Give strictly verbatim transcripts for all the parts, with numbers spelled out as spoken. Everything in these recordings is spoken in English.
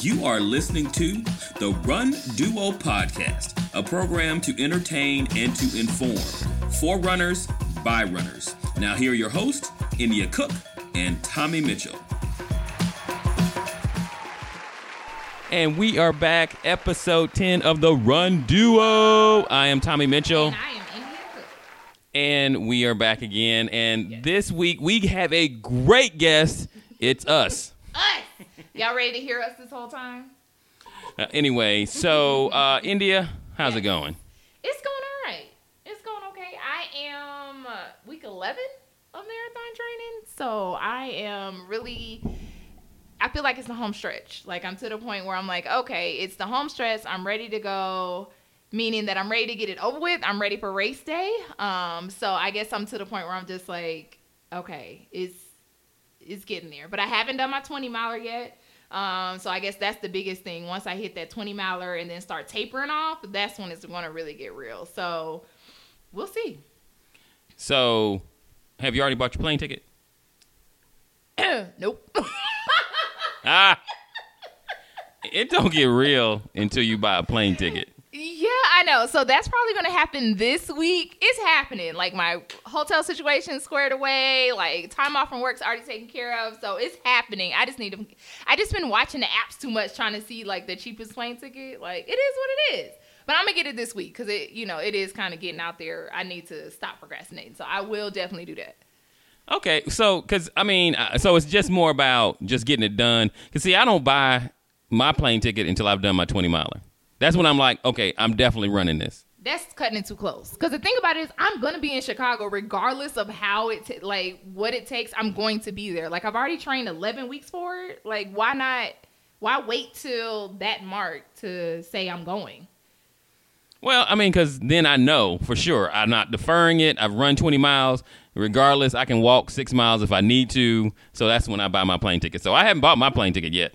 You are listening to the Run Duo Podcast, a program to entertain and to inform. For runners, by runners. Now here are your hosts, India Cook and Tommy Mitchell. And we are back, episode ten of the Run Duo. I am Tommy Mitchell. And I am India Cook. And we are back again. And yes. This week we have a great guest. It's us. Us. Y'all ready to hear us this whole time? Uh, anyway, so uh, India, how's yeah. it going? It's going all right. It's going okay. I am uh, week eleven of marathon training, so I am really, I feel like it's the home stretch. Like, I'm to the point where I'm like, okay, it's the home stretch. I'm ready to go, meaning that I'm ready to get it over with. I'm ready for race day. Um, so I guess I'm to the point where I'm just like, okay, it's, it's getting there. But I haven't done my twenty-miler yet. Um, so I guess that's the biggest thing. Once I hit that twenty miler and then start tapering off, that's when it's going to really get real. So we'll see. So have you already bought your plane ticket? Nope. ah, it don't get real until you buy a plane ticket. Yeah, I know. So that's probably going to happen this week. It's happening. Like, my hotel situation squared away. Like, time off from work's already taken care of. So it's happening. I just need to. I just been watching the apps too much, trying to see like the cheapest plane ticket. Like, it is what it is. But I'm gonna get it this week because it, you know, it is kind of getting out there. I need to stop procrastinating. So I will definitely do that. Okay. So, because I mean, so it's just more about just getting it done. Because see, I don't buy my plane ticket until I've done my twenty miler. That's when I'm like, okay, I'm definitely running this. That's cutting it too close. Because the thing about it is, I'm going to be in Chicago regardless of how it, t- like, what it takes. I'm going to be there. Like, I've already trained eleven weeks for it. Like, why not, why wait till that mark to say I'm going? Well, I mean, because then I know for sure I'm not deferring it. I've run twenty miles. Regardless, I can walk six miles if I need to. So that's when I buy my plane ticket. So I haven't bought my plane ticket yet.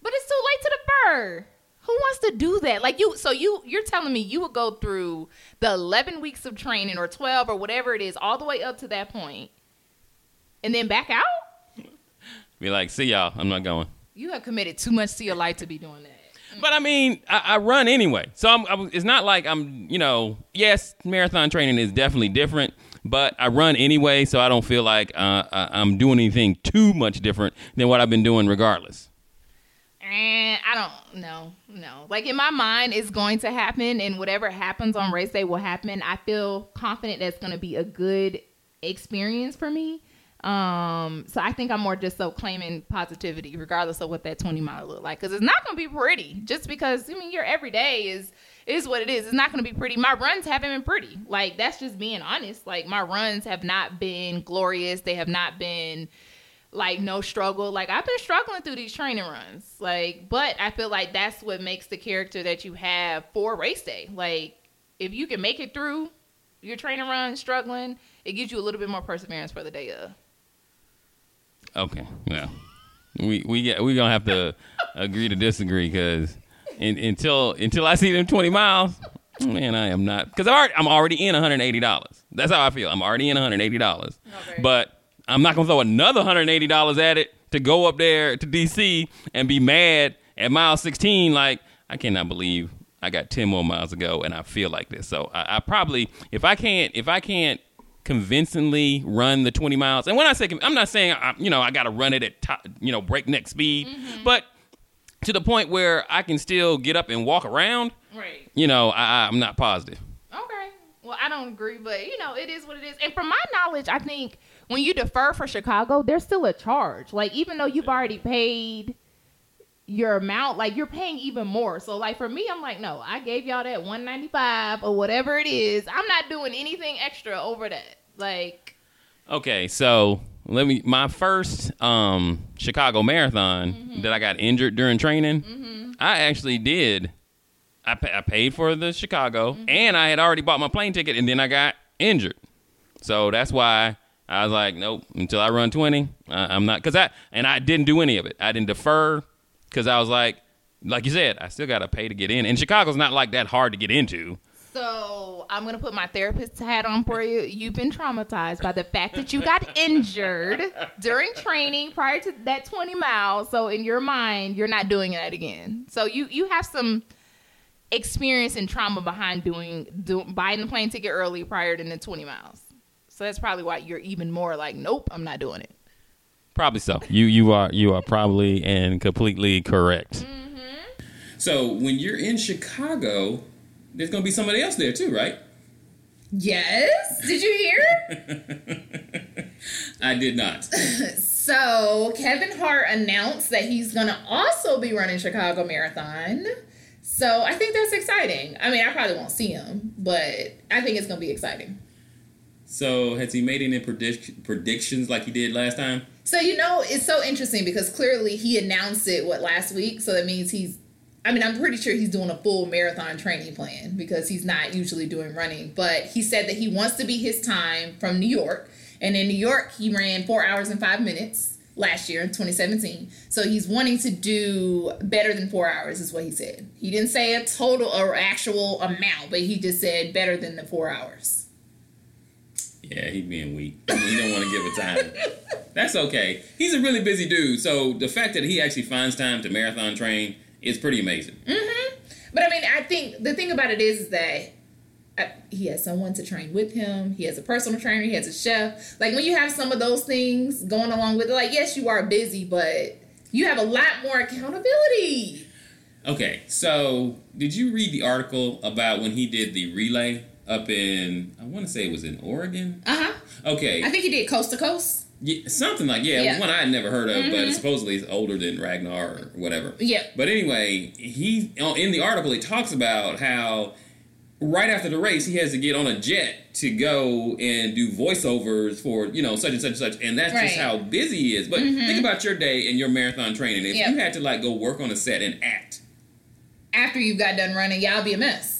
But it's too late to defer. Who wants to do that? Like, you, so you, you're telling me you would go through the eleven weeks of training or twelve or whatever it is all the way up to that point and then back out? Be like, see y'all, I'm not going. You have committed too much to your life to be doing that. But I mean, I, I run anyway. So I'm, I, it's not like I'm, you know, yes, marathon training is definitely different, but I run anyway. So I don't feel like uh, I'm doing anything too much different than what I've been doing regardless. And I don't know. No. Like, in my mind, it's going to happen, and whatever happens on race day will happen. I feel confident that's going to be a good experience for me. Um, so I think I'm more just so claiming positivity, regardless of what that twenty mile look like. Because it's not going to be pretty. Just because, I mean, your everyday is is what it is. It's not going to be pretty. My runs haven't been pretty. Like, that's just being honest. Like, my runs have not been glorious. They have not been... like, no struggle. Like, I've been struggling through these training runs. Like, but I feel like that's what makes the character that you have for race day. Like, if you can make it through your training run struggling, it gives you a little bit more perseverance for the day of. Okay. Well, we, we get, we're going to have to agree to disagree because until until I see them twenty miles, man, I am not. Because I'm already in one hundred eighty dollars. That's how I feel. I'm already in one hundred eighty dollars. Okay. But I'm not going to throw another one hundred eighty dollars at it to go up there to D C and be mad at mile sixteen. Like, I cannot believe I got ten more miles to go and I feel like this. So I, I probably, if I can't, if I can't convincingly run the twenty miles, and when I say, I'm not saying, I, you know, I got to run it at top, you know, breakneck speed, mm-hmm. but to the point where I can still get up and walk around, right? You know, I, I'm not positive. Okay. Well, I don't agree, but you know, it is what it is. And from my knowledge, I think, when you defer for Chicago, there's still a charge. Like, even though you've already paid your amount, like, you're paying even more. So, like, for me, I'm like, no, I gave y'all that one ninety-five or whatever it is. I'm not doing anything extra over that. Like, okay, so let me. My first um, Chicago Marathon mm-hmm. that I got injured during training, mm-hmm. I actually did. I, pay, I paid for the Chicago, mm-hmm. and I had already bought my plane ticket, and then I got injured. So that's why. I was like, nope, until I run twenty, uh, I'm not. Cause I, and I didn't do any of it. I didn't defer because I was like, like you said, I still got to pay to get in. And Chicago's not like that hard to get into. So I'm going to put my therapist's hat on for you. You've been traumatized by the fact that you got injured during training prior to that twenty miles. So in your mind, you're not doing that again. So you, you have some experience and trauma behind doing, do, buying the plane ticket early prior to the twenty miles. So that's probably why you're even more like, nope, I'm not doing it. Probably so. You you are you are probably and completely correct. Mm-hmm. So when you're in Chicago, there's going to be somebody else there too, right? Yes. Did you hear? I did not. So Kevin Hart announced that he's going to also be running Chicago Marathon. So I think that's exciting. I mean, I probably won't see him, but I think it's going to be exciting. So has he made any predict- predictions like he did last time? So, you know, it's so interesting because clearly he announced it, what, last week? So that means he's, I mean, I'm pretty sure he's doing a full marathon training plan because he's not usually doing running. But he said that he wants to be his time from New York. And in New York, he ran four hours and five minutes last year in twenty seventeen. So he's wanting to do better than four hours is what he said. He didn't say a total or actual amount, but he just said better than the four hours. Yeah, he's being weak. He don't want to give a time. That's okay. He's a really busy dude, so the fact that he actually finds time to marathon train is pretty amazing. Mm-hmm. But, I mean, I think the thing about it is, is that I, he has someone to train with him. He has a personal trainer. He has a chef. Like, when you have some of those things going along with it, like, yes, you are busy, but you have a lot more accountability. Okay, so did you read the article about when he did the relay? Up in, I want to say it was in Oregon? Uh-huh. Okay. I think he did Coast to Coast. Yeah, something like, yeah, yeah. It was one I had never heard of, mm-hmm. but supposedly it's older than Ragnar or whatever. Yeah. But anyway, he in the article, he talks about how right after the race, he has to get on a jet to go and do voiceovers for, you know, such and such and such. And that's right. Just how busy he is. But mm-hmm. think about your day and your marathon training. If yep. you had to, like, go work on a set and act. After you got done running, y'all be a mess.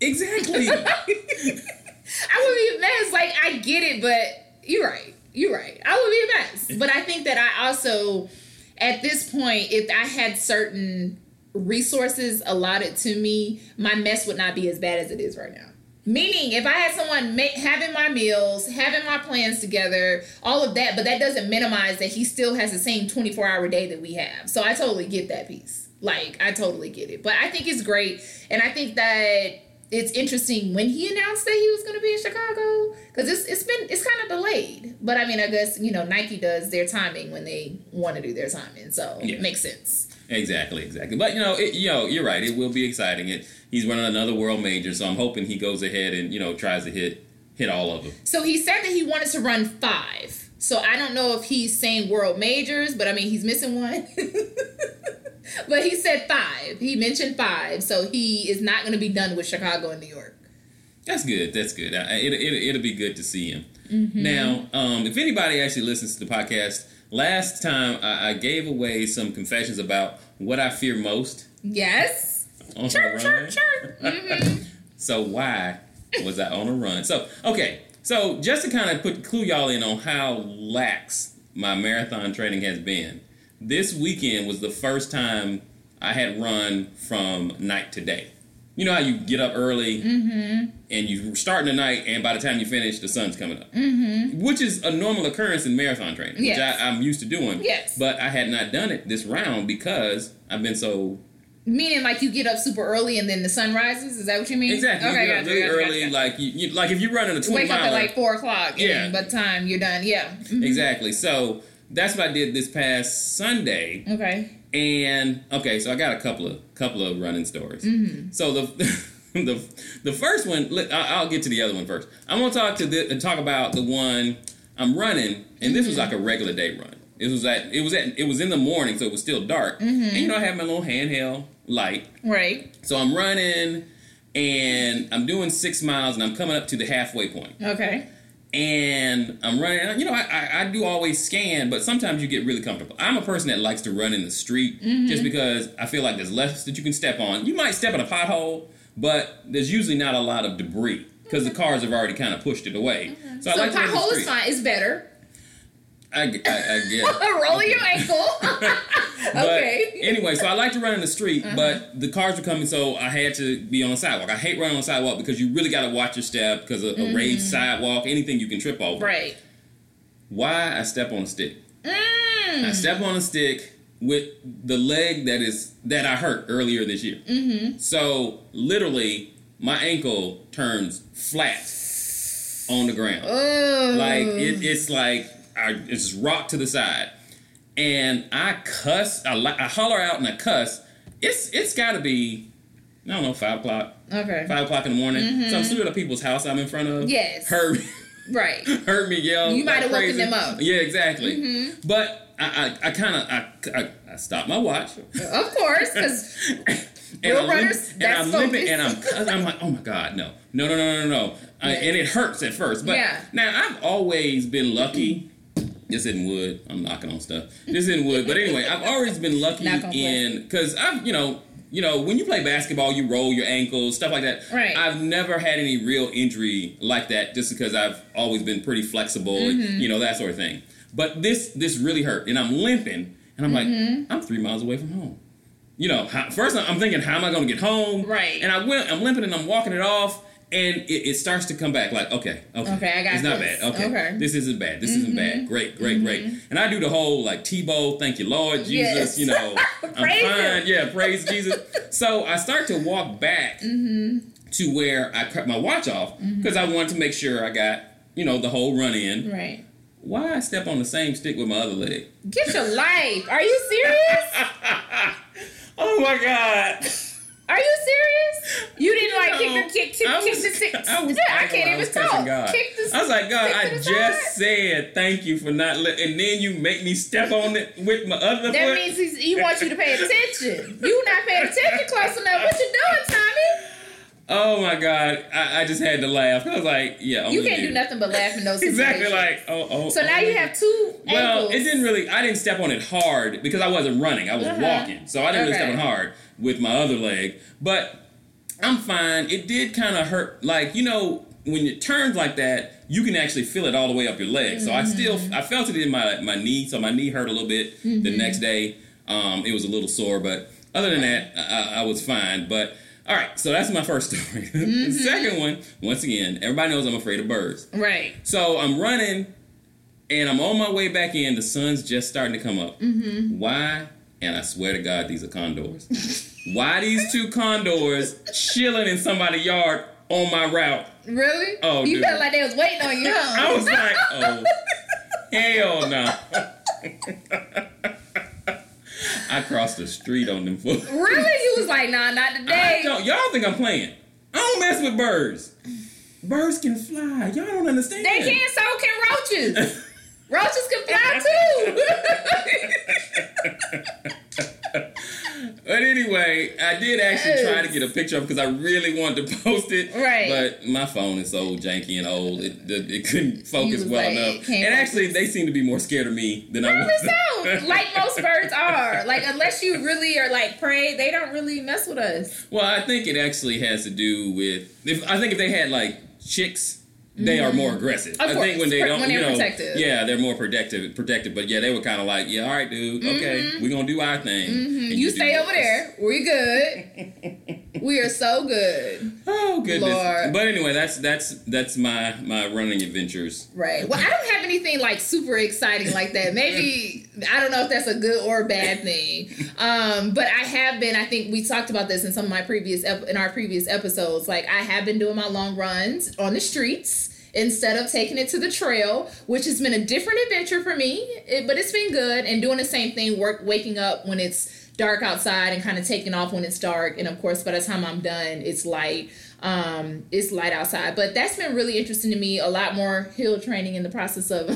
Exactly. I would be a mess. Like, I get it, but you're right. You're right. I would be a mess. But I think that I also, at this point, if I had certain resources allotted to me, my mess would not be as bad as it is right now. Meaning, if I had someone make, having my meals, having my plans together, all of that, but that doesn't minimize that he still has the same twenty-four hour day that we have. So I totally get that piece. Like, I totally get it. But I think it's great. And I think that it's interesting when he announced that he was going to be in Chicago because it's it's been it's kind of delayed. But I mean, I guess, you know, Nike does their timing when they want to do their timing, so yeah. It makes sense. Exactly, exactly. But you know, it, you know, you're right. It will be exciting. It he's running another world major, so I'm hoping he goes ahead and you know tries to hit hit all of them. So he said that he wanted to run five. So I don't know if he's saying world majors, but I mean he's missing one. But he said five. He mentioned five, so he is not going to be done with Chicago and New York. That's good. That's good. I, it, it, it'll be good to see him. Mm-hmm. Now, um, if anybody actually listens to the podcast, last time I, I gave away some confessions about what I fear most. Yes. Chirp, chirp, chirp. Mm-hmm. So why was I on a run? So, okay. So just to kind of put clue y'all in on how lax my marathon training has been. This weekend was the first time I had run from night to day. You know how you get up early mm-hmm. and you start in the night and by the time you finish, the sun's coming up. Mm-hmm. Which is a normal occurrence in marathon training, yes. which I, I'm used to doing. Yes. But I had not done it this round because I've been so... Meaning like you get up super early and then the sun rises? Is that what you mean? Exactly. Okay, you get up really early. Gotcha. Like, you, you, like if you're running a twenty-mile... Wake up at like four o'clock and yeah. by the time you're done, yeah. Mm-hmm. Exactly. So... That's what I did this past Sunday. Okay. And okay, so I got a couple of couple of running stories. Mm-hmm. So the the the first one, I'll get to the other one first. I'm gonna talk to the, talk about the one I'm running, and this mm-hmm. was like a regular day run. It was at it was at it was in the morning, so it was still dark. Mm-hmm. And you know, I had my little handheld light. Right. So I'm running, and I'm doing six miles, and I'm coming up to the halfway point. Okay. And I'm running, you know, I, I, I do always scan, but sometimes you get really comfortable. I'm a person that likes to run in the street mm-hmm. just because I feel like there's less that you can step on. You might step in a pothole, but there's usually not a lot of debris because mm-hmm. the cars have already kind of pushed it away. Mm-hmm. So, so I like to run in the street. So pothole is better. I, I, I guess. Roll your ankle. But okay. Anyway, so I like to run in the street, uh-huh. but the cars were coming, so I had to be on the sidewalk. I hate running on the sidewalk because you really got to watch your step because a, mm. a raised sidewalk, anything you can trip over. Right. Why I step on a stick. Mm. I step on a stick with the leg that is that I hurt earlier this year. Mm-hmm. So, literally, my ankle turns flat on the ground. Oh. Like, it, it's like, I, it's rocked to the side. And I cuss, I, I holler out and I cuss. It's It's got to be, I don't know, five o'clock. Okay. five o'clock in the morning. Mm-hmm. So I'm still at a people's house I'm in front of. Yes. Heard, right. Heard me yell. You might have woken them up. Yeah, exactly. Mm-hmm. But I, I, I kind of, I, I, I stopped my watch. Of course, because real runners, that's focused. And I'm, I'm like, oh my God, no. No, no, no, no, no. I, and it hurts at first. But yeah. Now, I've always been lucky. Mm-hmm. This isn't wood. I'm knocking on stuff. This isn't wood. But anyway, I've always been lucky in... Because I've, you know... You know, when you play basketball, you roll your ankles, stuff like that. Right. I've never had any real injury like that just because I've always been pretty flexible mm-hmm. and, you know, that sort of thing. But this this really hurt. And I'm limping. And I'm mm-hmm. like, I'm three miles away from home. You know, how, first I'm thinking, how am I going to get home? Right. And I went, I'm limping and I'm walking it off. And it, it starts to come back like, okay, okay, okay I got it's not this. bad. Okay. okay, this isn't bad. This mm-hmm. isn't bad. Great, great, mm-hmm. great. And I do the whole like Tebow, thank you, Lord Jesus. Yes. You know, I'm fine. Yeah, praise Jesus. So I start to walk back mm-hmm. to where I cut my watch off because mm-hmm. I wanted to make sure I got you know the whole run in. Right. Why I step on the same stick with my other leg? Get your life. Are you serious? Oh my God. Are you serious? You didn't you like know, kick the kick, kick, I was, kick the six. I was, yeah, I, I can't even talk. God. Kick the, I was like, God, I just side. said thank you for not letting. And then you make me step on it with my other. That foot. means he's, he wants you to pay attention. You not paying attention close enough. What you doing, Tommy? Oh my God! I, I just had to laugh. I was like, yeah, you can't do nothing but laugh in those situations. Exactly, like oh oh. So oh, now you have two. Well, ankles. It didn't really. I didn't step on it hard because I wasn't running. I was uh-huh. walking, so I didn't okay. really step on hard with my other leg. But I'm fine. It did kind of hurt. Like you know, when it turns like that, you can actually feel it all the way up your leg. Mm-hmm. So I still, I felt it in my my knee. So my knee hurt a little bit mm-hmm. the next day. Um, it was a little sore, but other than that, I, I was fine. But all right, so that's my first story. Mm-hmm. The second one, once again, everybody knows I'm afraid of birds. Right. So I'm running, and I'm on my way back in. The sun's just starting to come up. Mm-hmm. Why? And I swear to God, these are condors. Why these two condors chilling in somebody's yard on my route? Really? Oh, you dude. felt like they was waiting on you, huh? I was like, oh, hell no. I crossed the street on them fools. Really? You was like, nah, not today. I don't, y'all think I'm playing. I don't mess with birds. Birds can fly. Y'all don't understand. They can, so can roaches. Roaches can fly, too. But anyway, I did actually try to get a picture of it because I really wanted to post it. Right. But my phone is so janky and old. It it, it couldn't focus well like, enough. And actually, they seem to be more scared of me than really I was. Probably so. Like most birds are. Like, unless you really are like prey, they don't really mess with us. Well, I think it actually has to do with... If, I think if they had, like, chicks... They are more aggressive. Of I course. think when they don't, when you know, protective. yeah, they're more protective. Protective, but yeah, they were kind of like, yeah, all right, dude, mm-hmm. okay, we're gonna do our thing. Mm-hmm. You, you stay over this. there. We good. We are so good. Oh goodness. Lord. But anyway, that's that's that's my my running adventures. Right. Well, I don't have anything like super exciting like that. Maybe I don't know if that's a good or a bad thing. Um, but I have been. I think we talked about this in some of my previous ep- in our previous episodes. Like I have been doing my long runs on the streets. Instead of taking it to the trail, which has been a different adventure for me, it, but it's been good. And doing the same thing, work, waking up when it's dark outside and kind of taking off when it's dark. And of course, by the time I'm done, it's light. Um, it's light outside. But that's been really interesting to me. A lot more hill training in the process of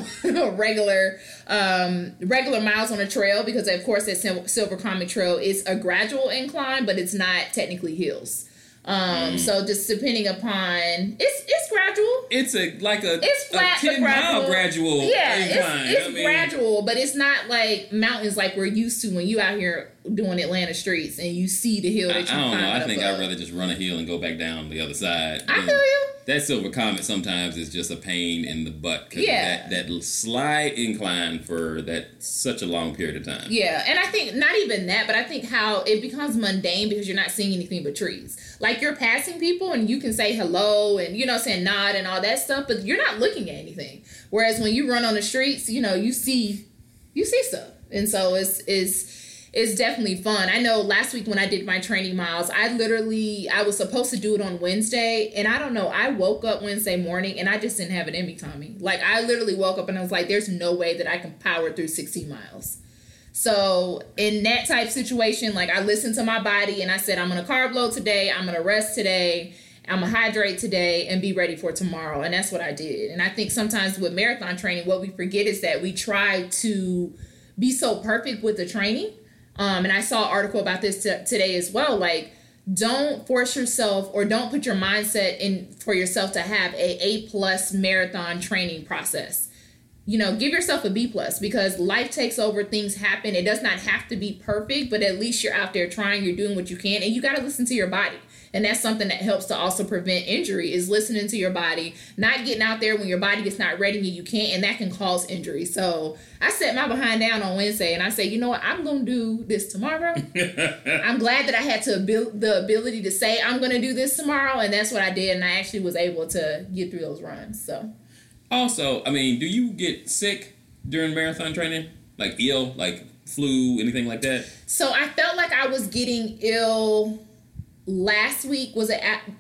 regular um, regular miles on a trail because, of course, that Sil- Silver Comet Trail is a gradual incline, but it's not technically hills. Um, mm. So just depending upon it's it's gradual. It's a like a it's flat, a ten but gradual. mile gradual. Yeah, incline. it's, it's I mean, gradual, but it's not like mountains like we're used to when you out here doing Atlanta streets and you see the hill that you I, I don't know. I think up. I'd rather just run a hill and go back down the other side. I feel you. that Silver Comet sometimes is just a pain in the butt. Cause yeah. That, that slide incline for that such a long period of time. Yeah. And I think not even that, but I think how it becomes mundane because you're not seeing anything but trees. Like you're passing people and you can say hello and, you know, saying nod and all that stuff, but you're not looking at anything. Whereas when you run on the streets, you know, you see, you see stuff. And so it's, it's, it's definitely fun. I know last week when I did my training miles, I literally, I was supposed to do it on Wednesday. And I don't know, I woke up Wednesday morning and I just didn't have it in me, Tommy. Like I literally woke up and I was like, there's no way that I can power through sixteen miles. So in that type situation, like I listened to my body and I said, I'm going to carb load today. I'm going to rest today. I'm going to hydrate today and be ready for tomorrow. And that's what I did. And I think sometimes with marathon training, what we forget is that we try to be so perfect with the training. Um, and I saw an article about this t- today as well. Like, don't force yourself or don't put your mindset in for yourself to have a A-plus marathon training process. You know, give yourself a B-plus because life takes over, things happen. It does not have to be perfect, but at least you're out there trying, you're doing what you can, and you got to listen to your body. And that's something that helps to also prevent injury is listening to your body, not getting out there when your body is not ready and you can't, and that can cause injury. So I set my behind down on Wednesday and I said, you know what, I'm going to do this tomorrow. I'm glad that I had to abil- the ability to say I'm going to do this tomorrow. And that's what I did. And I actually was able to get through those runs. So also, I mean, do you get sick during marathon training? Like ill, like flu, anything like that? So I felt like I was getting ill. Last week was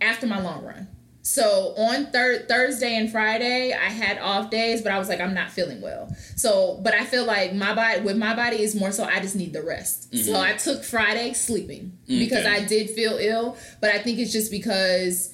after my long run. So on thir- Thursday and Friday, I had off days, but I was like, I'm not feeling well. So, but I feel like my body, with my body is more so I just need the rest. Mm-hmm. So I took Friday sleeping because okay. I did feel ill, but I think it's just because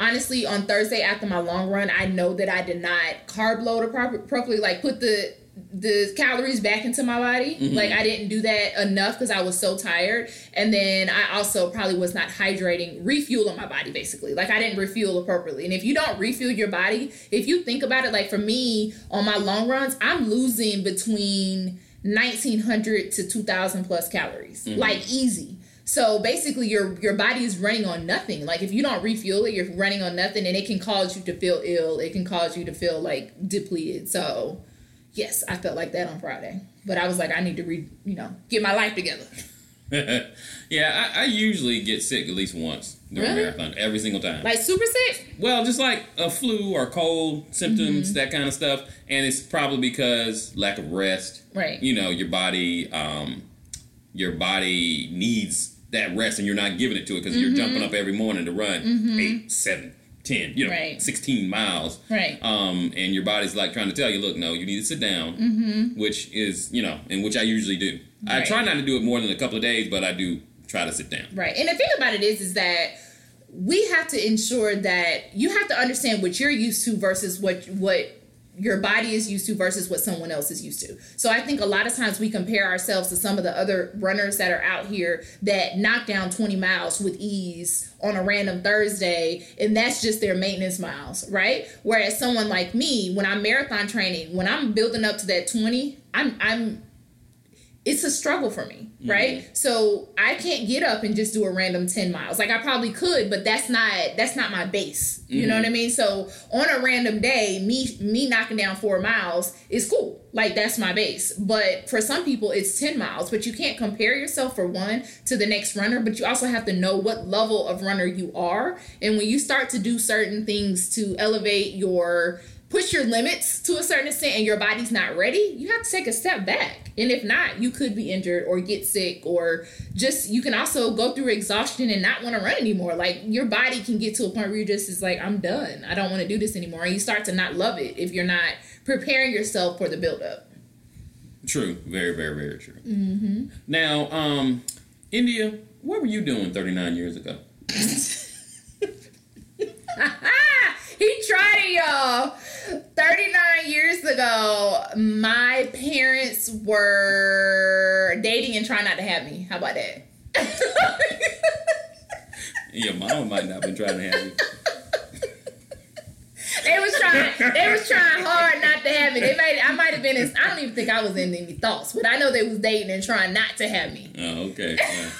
honestly on Thursday after my long run, I know that I did not carb load proper- properly, like put the the calories back into my body. Mm-hmm. Like I didn't do that enough because I was so tired. And then I also probably was not hydrating, refueling my body basically. Like I didn't refuel appropriately. And if you don't refuel your body, if you think about it, like for me on my long runs, I'm losing between nineteen hundred to two thousand plus calories, mm-hmm. like easy. So basically your, your body is running on nothing. Like if you don't refuel it, you're running on nothing and it can cause you to feel ill. It can cause you to feel like depleted. So yes, I felt like that on Friday, but I was like, I need to re, you know, get my life together. yeah, I, I usually get sick at least once during really? marathon, every single time. Like super sick? Well, just like a flu or cold symptoms, mm-hmm. that kind of stuff, and it's probably because lack of rest. Right. You know, your body, um, your body needs that rest, and you're not giving it to it because mm-hmm. you're jumping up every morning to run mm-hmm. eight, seven. ten, you know, right. sixteen miles. Right. Um, and your body's like trying to tell you, look, no, you need to sit down, mm-hmm. which is, you know, and which I usually do. Right. I try not to do it more than a couple of days, but I do try to sit down. Right. And the thing about it is, is that we have to ensure that you have to understand what you're used to versus what, what your body is used to versus what someone else is used to. So I think a lot of times we compare ourselves to some of the other runners that are out here that knock down twenty miles with ease on a random Thursday, and that's just their maintenance miles, right? Whereas someone like me, when I'm marathon training, when I'm building up to that twenty, I'm, I'm, it's a struggle for me, mm-hmm. right? So I can't get up and just do a random ten miles. Like I probably could, but that's not that's not my base. Mm-hmm. You know what I mean? So on a random day, me me knocking down four miles is cool. Like that's my base. But for some people, it's ten miles. But you can't compare yourself for one to the next runner. But you also have to know what level of runner you are. And when you start to do certain things to elevate your push your limits to a certain extent and your body's not ready, you have to take a step back. And if not, you could be injured or get sick or just, you can also go through exhaustion and not want to run anymore. Like your body can get to a point where you just is like, I'm done. I don't want to do this anymore. And you start to not love it if you're not preparing yourself for the buildup. True. Very, very, very true. Mm-hmm. Now, um, India, what were you doing thirty-nine years ago? He tried it, y'all. thirty-nine years ago, my parents were dating and trying not to have me. How about that? Your mama might not have been trying to have you. They was trying. They was trying hard not to have me. They might. I might have been. In, I don't even think I was in any thoughts, but I know they was dating and trying not to have me. Oh, okay. Yeah.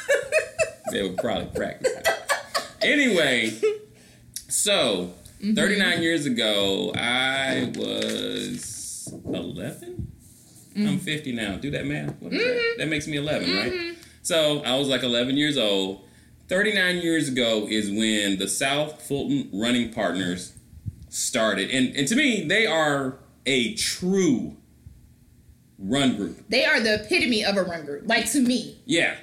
They were probably practicing. Anyway. So, mm-hmm. thirty-nine years ago, I was eleven? Mm-hmm. I'm fifty now. Do that math. What is mm-hmm. that? That makes me eleven, mm-hmm. right? So, I was like eleven years old. thirty-nine years ago is when the South Fulton Running Partners started. And, and to me, they are a true run group. They are the epitome of a run group. Like, to me. Yeah.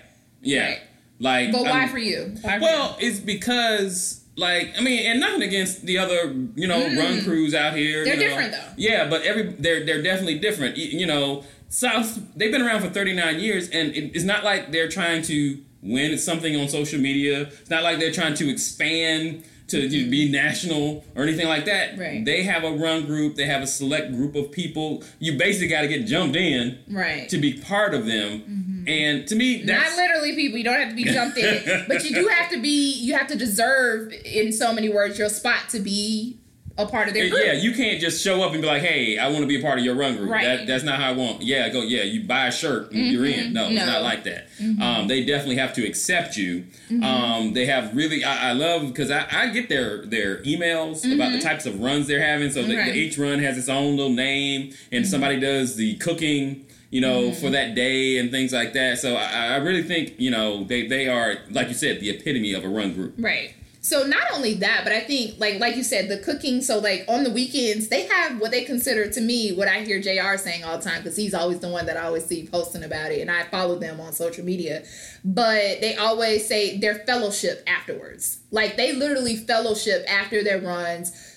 Yeah. Right. Like, but why I'm, for you? Why well, for you? It's because... Like, I mean, and nothing against the other, you know, mm. run crews out here. They're you know. different, though. Yeah, but every they're they're definitely different. You know, South, they've been around for thirty-nine years, and it, it's not like they're trying to win something on social media. It's not like they're trying to expand to, to be national or anything like that. Right. They have a run group. They have a select group of people. You basically got to get jumped in right. to be part of them. Mm-hmm. And to me, that's... Not literally people. You don't have to be jumped in. But you do have to be... You have to deserve, in so many words, your spot to be a part of their group. Yeah, you can't just show up and be like, hey, I want to be a part of your run group. Right. That, that's not how I want... Yeah, go. Yeah, you buy a shirt and mm-hmm. you're in. No, no, it's not like that. Mm-hmm. Um, they definitely have to accept you. Mm-hmm. Um, they have really... I, I love... Because I, I get their, their emails mm-hmm. about the types of runs they're having. So okay. the, the, each run has its own little name. And mm-hmm. somebody does the cooking... You know, mm-hmm. for that day and things like that. So I, I really think, you know, they, they are, like you said, the epitome of a run group. Right. So not only that, but I think, like like you said, the cooking. So, like, on the weekends, they have what they consider, to me, what I hear J R saying all the time, because he's always the one that I always see posting about it. And I follow them on social media. But they always say their fellowship afterwards. Like, they literally fellowship after their runs.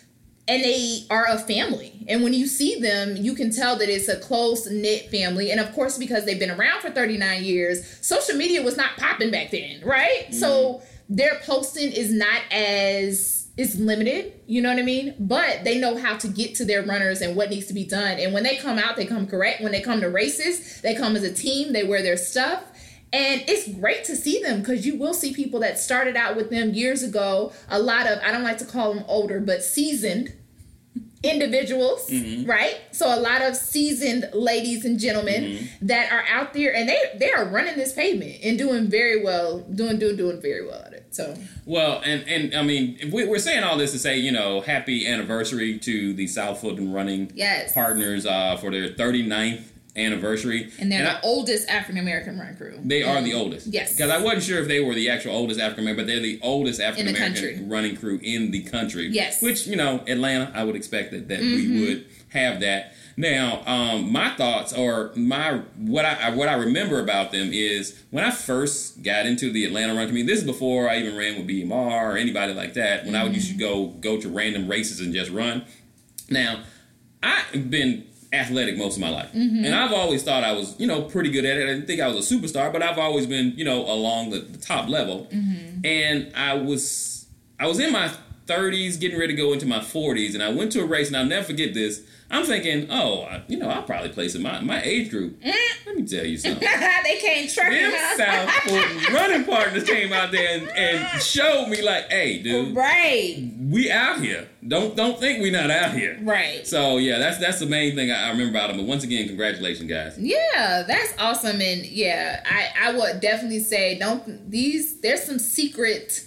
And they are a family. And when you see them, you can tell that it's a close-knit family. And, of course, because they've been around for thirty-nine years, social media was not popping back then, right? Mm-hmm. So their posting is not as... It's limited, you know what I mean? But they know how to get to their runners and what needs to be done. And when they come out, they come correct. When they come to races, they come as a team. They wear their stuff. And it's great to see them, because you will see people that started out with them years ago. A lot of, I don't like to call them older, but seasoned individuals, mm-hmm. right? So a lot of seasoned ladies and gentlemen mm-hmm. that are out there, and they, they are running this pavement and doing very well, doing, doing, doing very well at it. So Well, and, and I mean, if we, we're saying all this to say, you know, happy anniversary to the South Fulton Running yes. Partners uh, for their thirty-ninth anniversary. And they're and the I, oldest African-American run crew. They are the oldest. Yes. Because I wasn't sure if they were the actual oldest African-American, but they're the oldest African-American running crew in the country. Yes. Which, you know, Atlanta, I would expect that, that mm-hmm. we would have that. Now, um, my thoughts or my what I what I remember about them is when I first got into the Atlanta run community. This is before I even ran with B M R or anybody like that. When mm-hmm. I would used to go go to random races and just run. Now, I've been athletic most of my life. Mm-hmm. And I've always thought I was, you know, pretty good at it. I didn't think I was a superstar, but I've always been, you know, along the, the top level. Mm-hmm. And I was I was in my thirties, getting ready to go into my forties, and I went to a race, and I'll never forget this. I'm thinking, oh, I, you know, I'll probably place in my, my age group. Mm. Let me tell you something. They came trucking us. Them South Fulton Running Partners came out there and, and showed me, like, hey, dude. Right. We out here. Don't don't think we not out here. Right. So, yeah, that's that's the main thing I, I remember about them. But once again, congratulations, guys. Yeah, that's awesome. And, yeah, I, I would definitely say don't these, there's some secret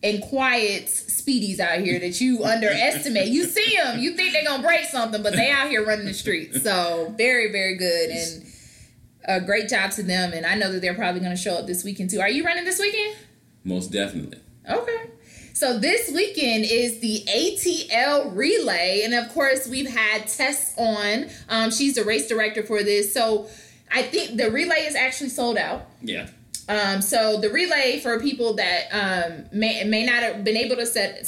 and quiet speedies out here that you underestimate. You see them, you think they're gonna break something, but they out here running the streets. So very, very good, and a great job to them. And I know that they're probably gonna show up this weekend too. Are you running this weekend? Most definitely. Okay. So this weekend is the A T L relay, and of course we've had Tess on. Um, she's the race director for this. So I think the relay is actually sold out. Yeah. Um, so the relay, for people that um, may may not have been able to set,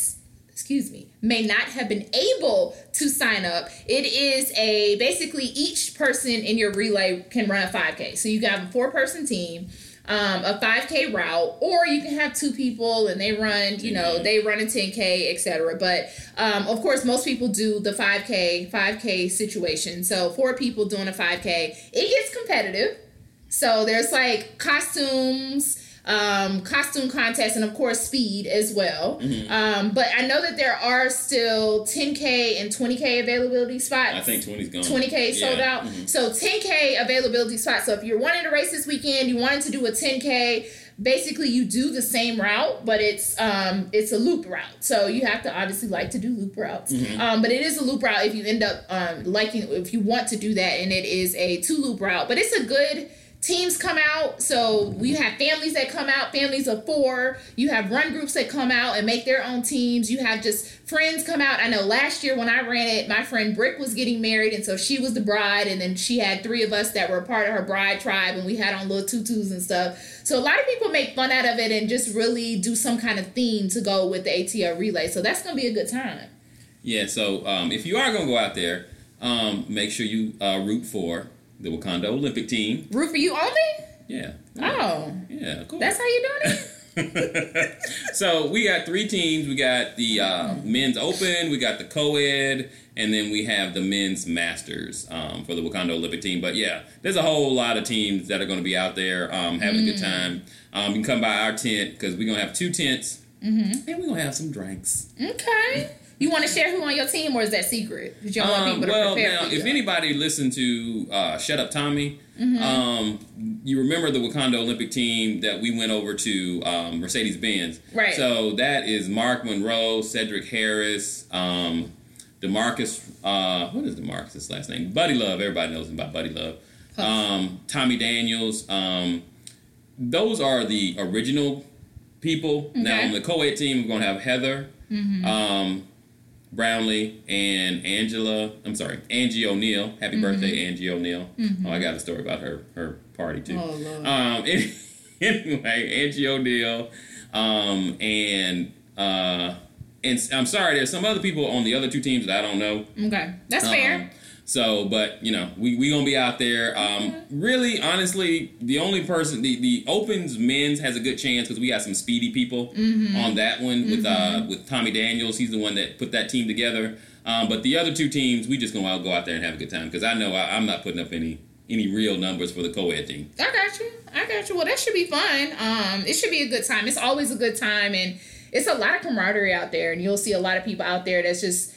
excuse me, may not have been able to sign up, it is a basically each person in your relay can run a five K. So you got a four-person team, um, a five K route, or you can have two people and they run, you know, mm-hmm. they run a ten K, et cetera. But um, of course, most people do the five K, five K situation. So four people doing a five K, it gets competitive. So there's like costumes, um, costume contests, and of course speed as well. Mm-hmm. Um, but I know that there are still ten K and twenty K availability spots. I think twenty's gone. twenty K yeah. sold out. Mm-hmm. So ten K availability spots. So if you're wanting to race this weekend, you wanted to do a ten K, basically you do the same route, but it's um it's a loop route. So you have to obviously like to do loop routes. Mm-hmm. Um, but it is a loop route if you end up um liking, if you want to do that, and it is a two loop route. But it's a good. Teams come out, so we have families that come out, families of four. You have run groups that come out and make their own teams. You have just friends come out. I know last year when I ran it, my friend Brick was getting married, and so she was the bride, and then she had three of us that were part of her bride tribe, and we had on little tutus and stuff. So a lot of people make fun out of it and just really do some kind of theme to go with the A T L relay. So that's going to be a good time. Yeah, so um, if you are going to go out there, um, make sure you uh, root for the Wakanda Olympic team. Root for you only? Yeah. Oh. Yeah, cool. That's how you doing it? So we got three teams. We got the uh, men's open, we got the co-ed, and then we have the men's masters um, for the Wakanda Olympic team. But yeah, there's a whole lot of teams that are going to be out there um, having mm. a good time. Um, you can come by our tent because we're going to have two tents, mm-hmm. and we're going to have some drinks. Okay. You want to share who on your team, or is that secret? Because you don't want people to prepare for you. Well, now, if anybody listened to uh, Shut Up Tommy, mm-hmm. um, you remember the Wakanda Olympic team that we went over to um, Mercedes-Benz. Right. So that is Mark Monroe, Cedric Harris, um, Demarcus, uh, what is Demarcus' last name? Buddy Love. Everybody knows him by Buddy Love. Huh. Um, Tommy Daniels. Um, those are the original people. Okay. Now, on the co-ed team, we're going to have Heather. Mm-hmm. Um, Brownlee and Angela, I'm sorry, Angie O'Neill. Happy mm-hmm. birthday, Angie O'Neill. Mm-hmm. Oh, I got a story about her her party, too. Oh, Lord. Um, anyway, Angie O'Neill um, and, uh, and I'm sorry, there's some other people on the other two teams that I don't know. Okay, that's um, fair. So, but, you know, we we going to be out there. Um, okay. Really, honestly, the only person, the, the Opens men's has a good chance because we got some speedy people mm-hmm. on that one with mm-hmm. uh, with Tommy Daniels. He's the one that put that team together. Um, but the other two teams, we just going to go out there and have a good time because I know I, I'm not putting up any any real numbers for the co-ed team. I got you. I got you. Well, that should be fun. Um, it should be a good time. It's always a good time. And it's a lot of camaraderie out there. And you'll see a lot of people out there that's just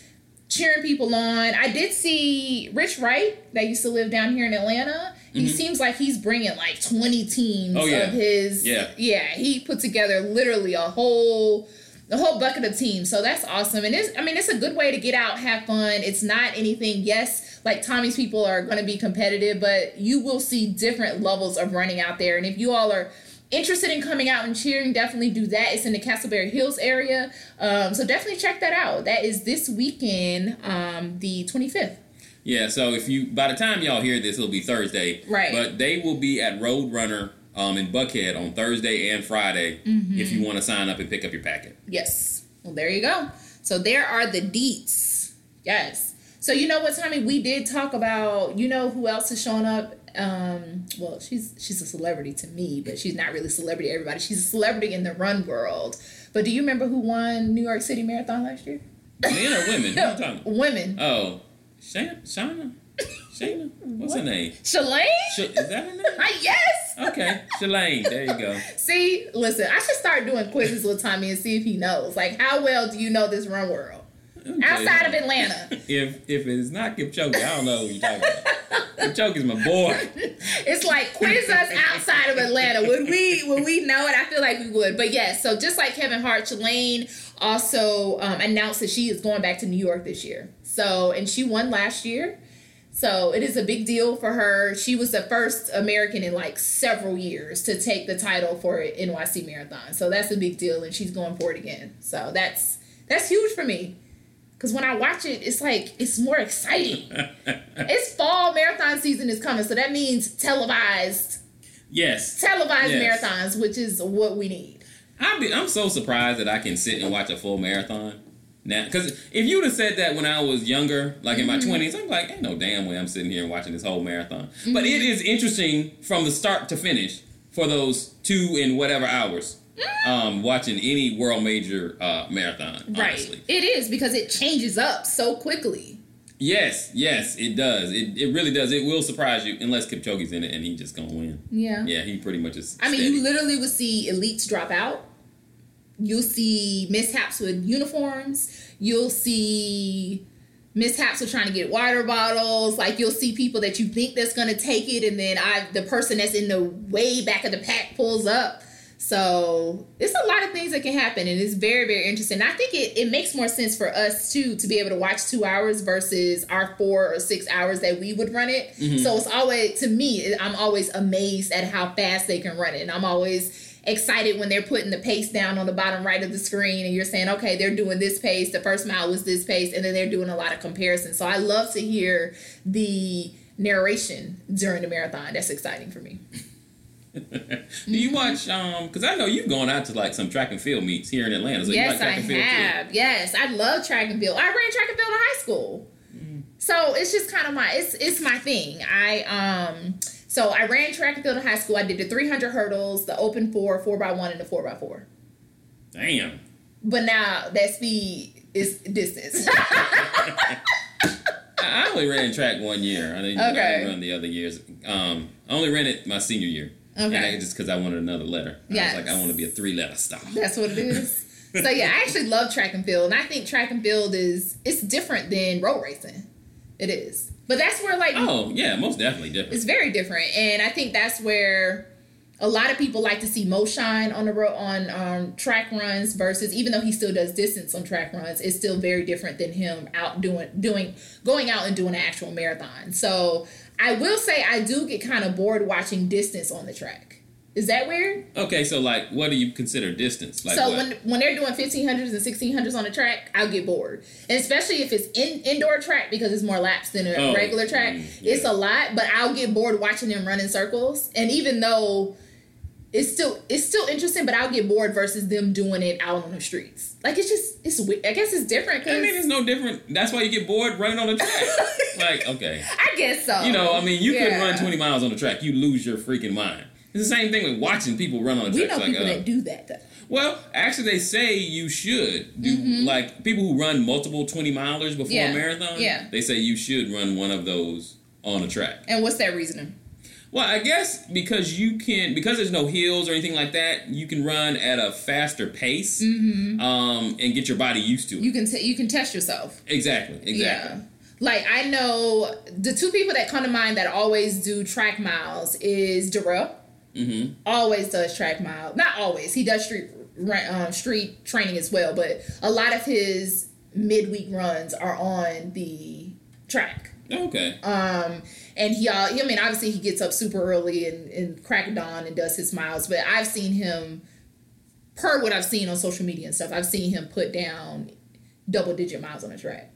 cheering people on. I did see Rich Wright that used to live down here in Atlanta. He mm-hmm. seems like he's bringing like twenty teams oh, yeah. of his. Yeah. Yeah. He put together literally a whole a whole bucket of teams. So that's awesome. And it's, I mean, it's a good way to get out, have fun. It's not anything, yes, like Tommy's people are going to be competitive, but you will see different levels of running out there. And if you all are interested in coming out and cheering, definitely do that. It's in the Castleberry Hills area. Um, so definitely check that out. That is this weekend, um, the twenty-fifth. Yeah, so if you, by the time y'all hear this, it'll be Thursday. Right. But they will be at Roadrunner um, in Buckhead on Thursday and Friday mm-hmm. if you want to sign up and pick up your packet. Yes. Well, there you go. So there are the deets. Yes. So you know what, Tommy? We did talk about, you know who else is showing up? Um, well, she's she's a celebrity to me, but she's not really a celebrity to everybody. She's a celebrity in the run world. But do you remember who won New York City Marathon last year? Men or women? What are you talking? Women. Oh, Shana? Shana? Shana? What's what? her name? Shalane? Sh- is that her name? Yes! Okay, Shalane. There you go. See, listen, I should start doing quizzes with Tommy and see if he knows. Like, how well do you know this run world? Okay. Outside of Atlanta. If if it's not Kipchoge, I don't know what you're talking about. Kipchoge is my boy. It's like, quiz us outside of Atlanta. Would we would we know it? I feel like we would. But yes, so just like Kevin Hart, Shalane also um, announced that she is going back to New York this year. So, and she won last year. So it is a big deal for her. She was the first American in like several years to take the title for N Y C Marathon. So that's a big deal, and she's going for it again. So that's that's huge for me. Because when I watch it, it's like, it's more exciting. It's fall marathon season is coming. So that means televised. Yes. Televised yes. marathons, which is what we need. I be, I'm so surprised that I can sit and watch a full marathon now. Because if you would have said that when I was younger, like in my mm-hmm. twenties, I'm like, ain't no damn way I'm sitting here and watching this whole marathon. Mm-hmm. But it is interesting from the start to finish for those two and whatever hours. Um, watching any world major uh, marathon, right? Honestly. It is because it changes up so quickly. Yes, yes, it does. It it really does. It will surprise you unless Kipchoge's in it and he's just gonna win. Yeah, yeah. He pretty much is. I steady. mean, you literally will see elites drop out. You'll see mishaps with uniforms. You'll see mishaps with trying to get water bottles. Like, you'll see people that you think that's gonna take it, and then I the person that's in the way back of the pack pulls up. So it's a lot of things that can happen, and it's very, very interesting. I think it, it makes more sense for us, too, to be able to watch two hours versus our four or six hours that we would run it. Mm-hmm. So it's always, to me, I'm always amazed at how fast they can run it. And I'm always excited when they're putting the pace down on the bottom right of the screen, and you're saying, okay, they're doing this pace, the first mile was this pace, and then they're doing a lot of comparison. So I love to hear the narration during the marathon. That's exciting for me. Do you watch, um, because I know you've gone out to like some track and field meets here in Atlanta. So yes, you like track I and field have. Too? Yes, I love track and field. I ran track and field in high school. Mm. So it's just kind of my, it's it's my thing. I, um, so I ran track and field in high school. I did the three hundred hurdles, the open four, four by one, and the four by four. Damn. But now that speed is distance. I only ran track one year. I didn't, okay. I didn't run the other years. Um, I only ran it my senior year. Okay. And I, just because I wanted another letter. Yeah. I was like, I want to be a three-letter stop. That's what it is. So, yeah, I actually love track and field. And I think track and field is, it's different than road racing. It is. But that's where, like... Oh, yeah, most definitely different. It's very different. And I think that's where a lot of people like to see Mo shine on the road, on um, track runs versus, even though he still does distance on track runs, it's still very different than him out doing, doing going out and doing an actual marathon. So... I will say I do get kind of bored watching distance on the track. Is that weird? Okay, so like, what do you consider distance? Like, so what? when when they're doing fifteen hundreds and sixteen hundreds on the track, I'll get bored. And especially if it's in indoor track, because it's more laps than a oh, regular track. Yeah. It's a lot, but I'll get bored watching them run in circles. And even though it's still it's still interesting, but I'll get bored versus them doing it out on the streets. Like, it's just, it's weird. I guess it's different. Cause I mean, it's no different. That's why you get bored running on the track. Like, okay. I guess so. You know, I mean, you yeah. could run twenty miles on the track. You lose your freaking mind. It's the same thing with watching people run on the track. We know like, people uh, that do that, though. Well, actually, they say you should do, mm-hmm. like, people who run multiple twenty milers before yeah. a marathon, yeah. they say you should run one of those on the track. And what's that reasoning? Well, I guess because you can, because there's no hills or anything like that, you can run at a faster pace mm-hmm. um, and get your body used to it. You can t- you can test yourself. Exactly, exactly. Yeah. Like, I know the two people that come to mind that always do track miles is Darrell. Mm-hmm. Always does track miles. Not always. He does street um, street training as well, but a lot of his midweek runs are on the track. Okay. Um, and he, I mean, obviously he gets up super early and, and crack of dawn and does his miles, but I've seen him, per what I've seen on social media and stuff, I've seen him put down double digit miles on the track.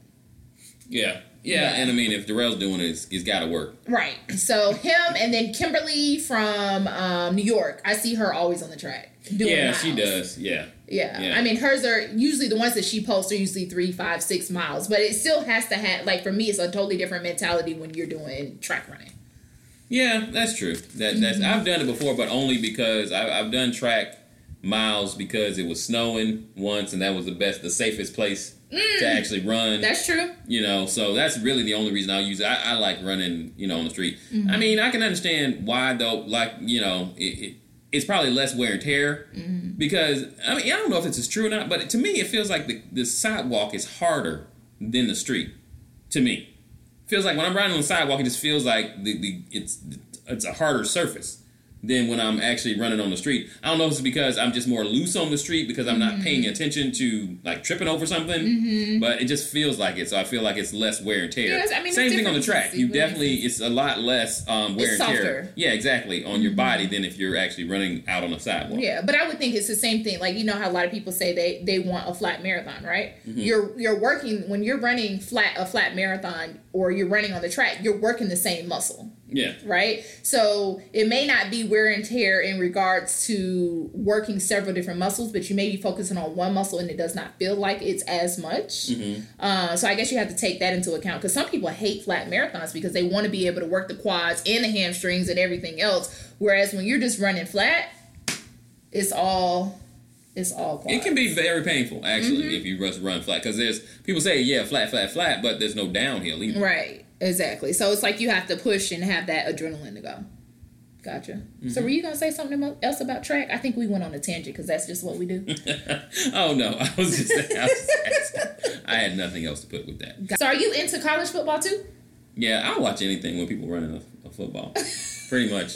Yeah. Yeah, yeah. And I mean, if Darrell's doing it, it's, it's got to work. Right. So him and then Kimberly from um, New York, I see her always on the track. Doing yeah, miles. She does. Yeah. Yeah. yeah. I mean, hers are usually the ones that she posts are usually three, five, six miles. But it still has to have, like, for me, it's a totally different mentality when you're doing track running. Yeah, that's true. That that's mm-hmm. I've done it before, but only because I, I've done track miles because it was snowing once, and that was the best, the safest place mm, to actually run. That's true. You know, so that's really the only reason I'll use it. I, I like running, you know, on the street. Mm-hmm. I mean, I can understand why, though, like, you know, it, it it's probably less wear and tear mm-hmm. because, I mean, I don't know if this is true or not, but to me, it feels like the, the sidewalk is harder than the street, to me. It feels like when I'm riding on the sidewalk, it just feels like the, the it's it's a harder surface than when I'm actually running on the street. I don't know if it's because I'm just more loose on the street because I'm not mm-hmm. paying attention to, like, tripping over something, mm-hmm. but it just feels like it, so I feel like it's less wear and tear. Yes, I mean, same thing on the track. You definitely, it's a lot less um, wear it's and softer. Tear. Yeah, exactly, on mm-hmm. your body than if you're actually running out on the sidewalk. Yeah, but I would think it's the same thing. Like, you know how a lot of people say they, they want a flat marathon, right? Mm-hmm. You're you're working, when you're running flat a flat marathon or you're running on the track, you're working the same muscle. Yeah. Right? So it may not be wear and tear in regards to working several different muscles, but you may be focusing on one muscle and it does not feel like it's as much. Mm-hmm. Uh, so I guess you have to take that into account because some people hate flat marathons because they want to be able to work the quads and the hamstrings and everything else. Whereas when you're just running flat, it's all... It's all quads. It can be very painful, actually, mm-hmm. if you just run flat. Because there's people say, yeah, flat, flat, flat, but there's no downhill either. Right. Exactly. So it's like you have to push and have that adrenaline to go. Gotcha. Mm-hmm. So were you going to say something else about track? I think we went on a tangent because that's just what we do. Oh, no. I was just saying. I, was asking. I had nothing else to put with that. Gotcha. So are you into college football, too? Yeah, I'll watch anything when people running a, a football. Pretty much.